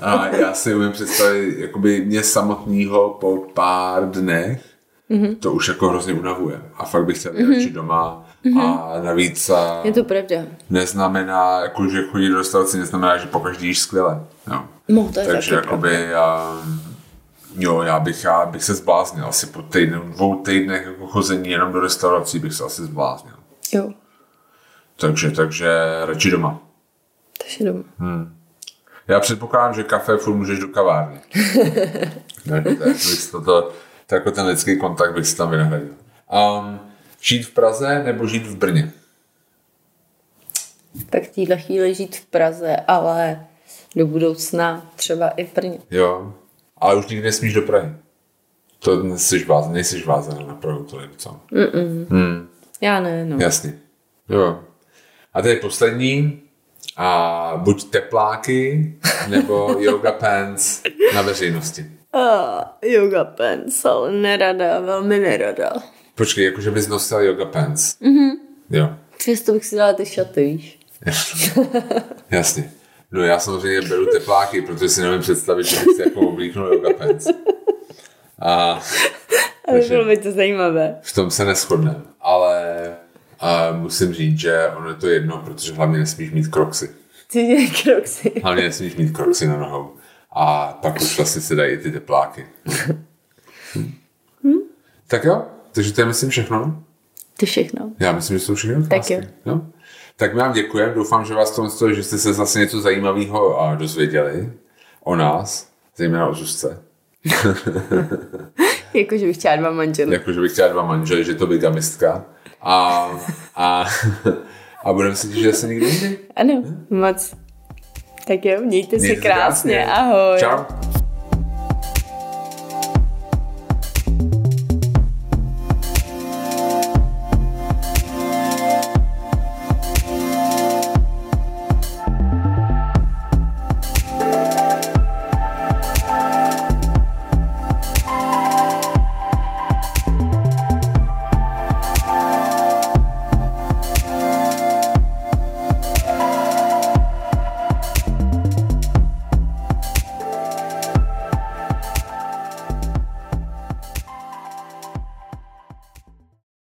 a, a já si umím představit, jakoby mě samotného po pár dnech mm-hmm. to už jako hrozně unavuje. A fakt bych chtěl mm-hmm. radši doma. Mm-hmm. A navíc a je to pravda. Neznamená, jako, že chodit do restaurace neznamená, že pokaždý jíš skvěle. No. No, to je takže jakoby, a, jo, já bych, já bych se zbláznil. Asi po týdnu, dvou týdnech jako chození jenom do restaurací bych se asi zbláznil. Jo. Takže, takže radši doma. Takže doma. Hmm. Já předpokládám, že kafe furt můžeš do kavárny. Ne, tak bych to, to, to jako ten lidský kontakt bych si tam vynahradil. Um, Žít v Praze nebo žít v Brně? Tak v téhle chvíli žít v Praze, ale do budoucna třeba i v Brně. Jo, ale už nikdy nesmíš do Prahy. To nejsiš vázaná, nejsiš vázaná na Prahu, to nevím co. Hmm. Já ne, no. Jasně. Jo. A tady poslední. A buď tepláky, nebo yoga pants na veřejnosti. Oh, yoga pants, ale nerada, velmi nerada. Počkej, jakože bys nosil yoga pants. Mm-hmm. Jo. Přesto bych si dala ty šaty, víš. Jasně. No já samozřejmě beru tepláky, protože si nevím představit, že bych si jako oblíknul yoga pants. A bylo by to zajímavé. V tom se neshodneme, ale a musím říct, že ono je to jedno, protože hlavně nesmíš mít kroksy. Ty dělej kroksy. Hlavně nesmíš mít kroksy na nohou. A pak už vlastně se dají i ty tepláky. Hm? Tak jo. Takže to je, myslím, všechno. To všechno. Já myslím, že jsou všechno. Tak jo. jo. Tak my vám děkujeme. Doufám, že vás to stojí, že jste se zase něco zajímavého dozvěděli o nás, zejména o Zuzce. Jakože bych chtěla dva manžely. Jakože bych chtěla dva manžely, že to bigamistka. A, a, a budeme se těšit, že se někdy jde. Ano, moc. Tak jo, mějte, mějte se krásně. krásně. Ahoj. Čau.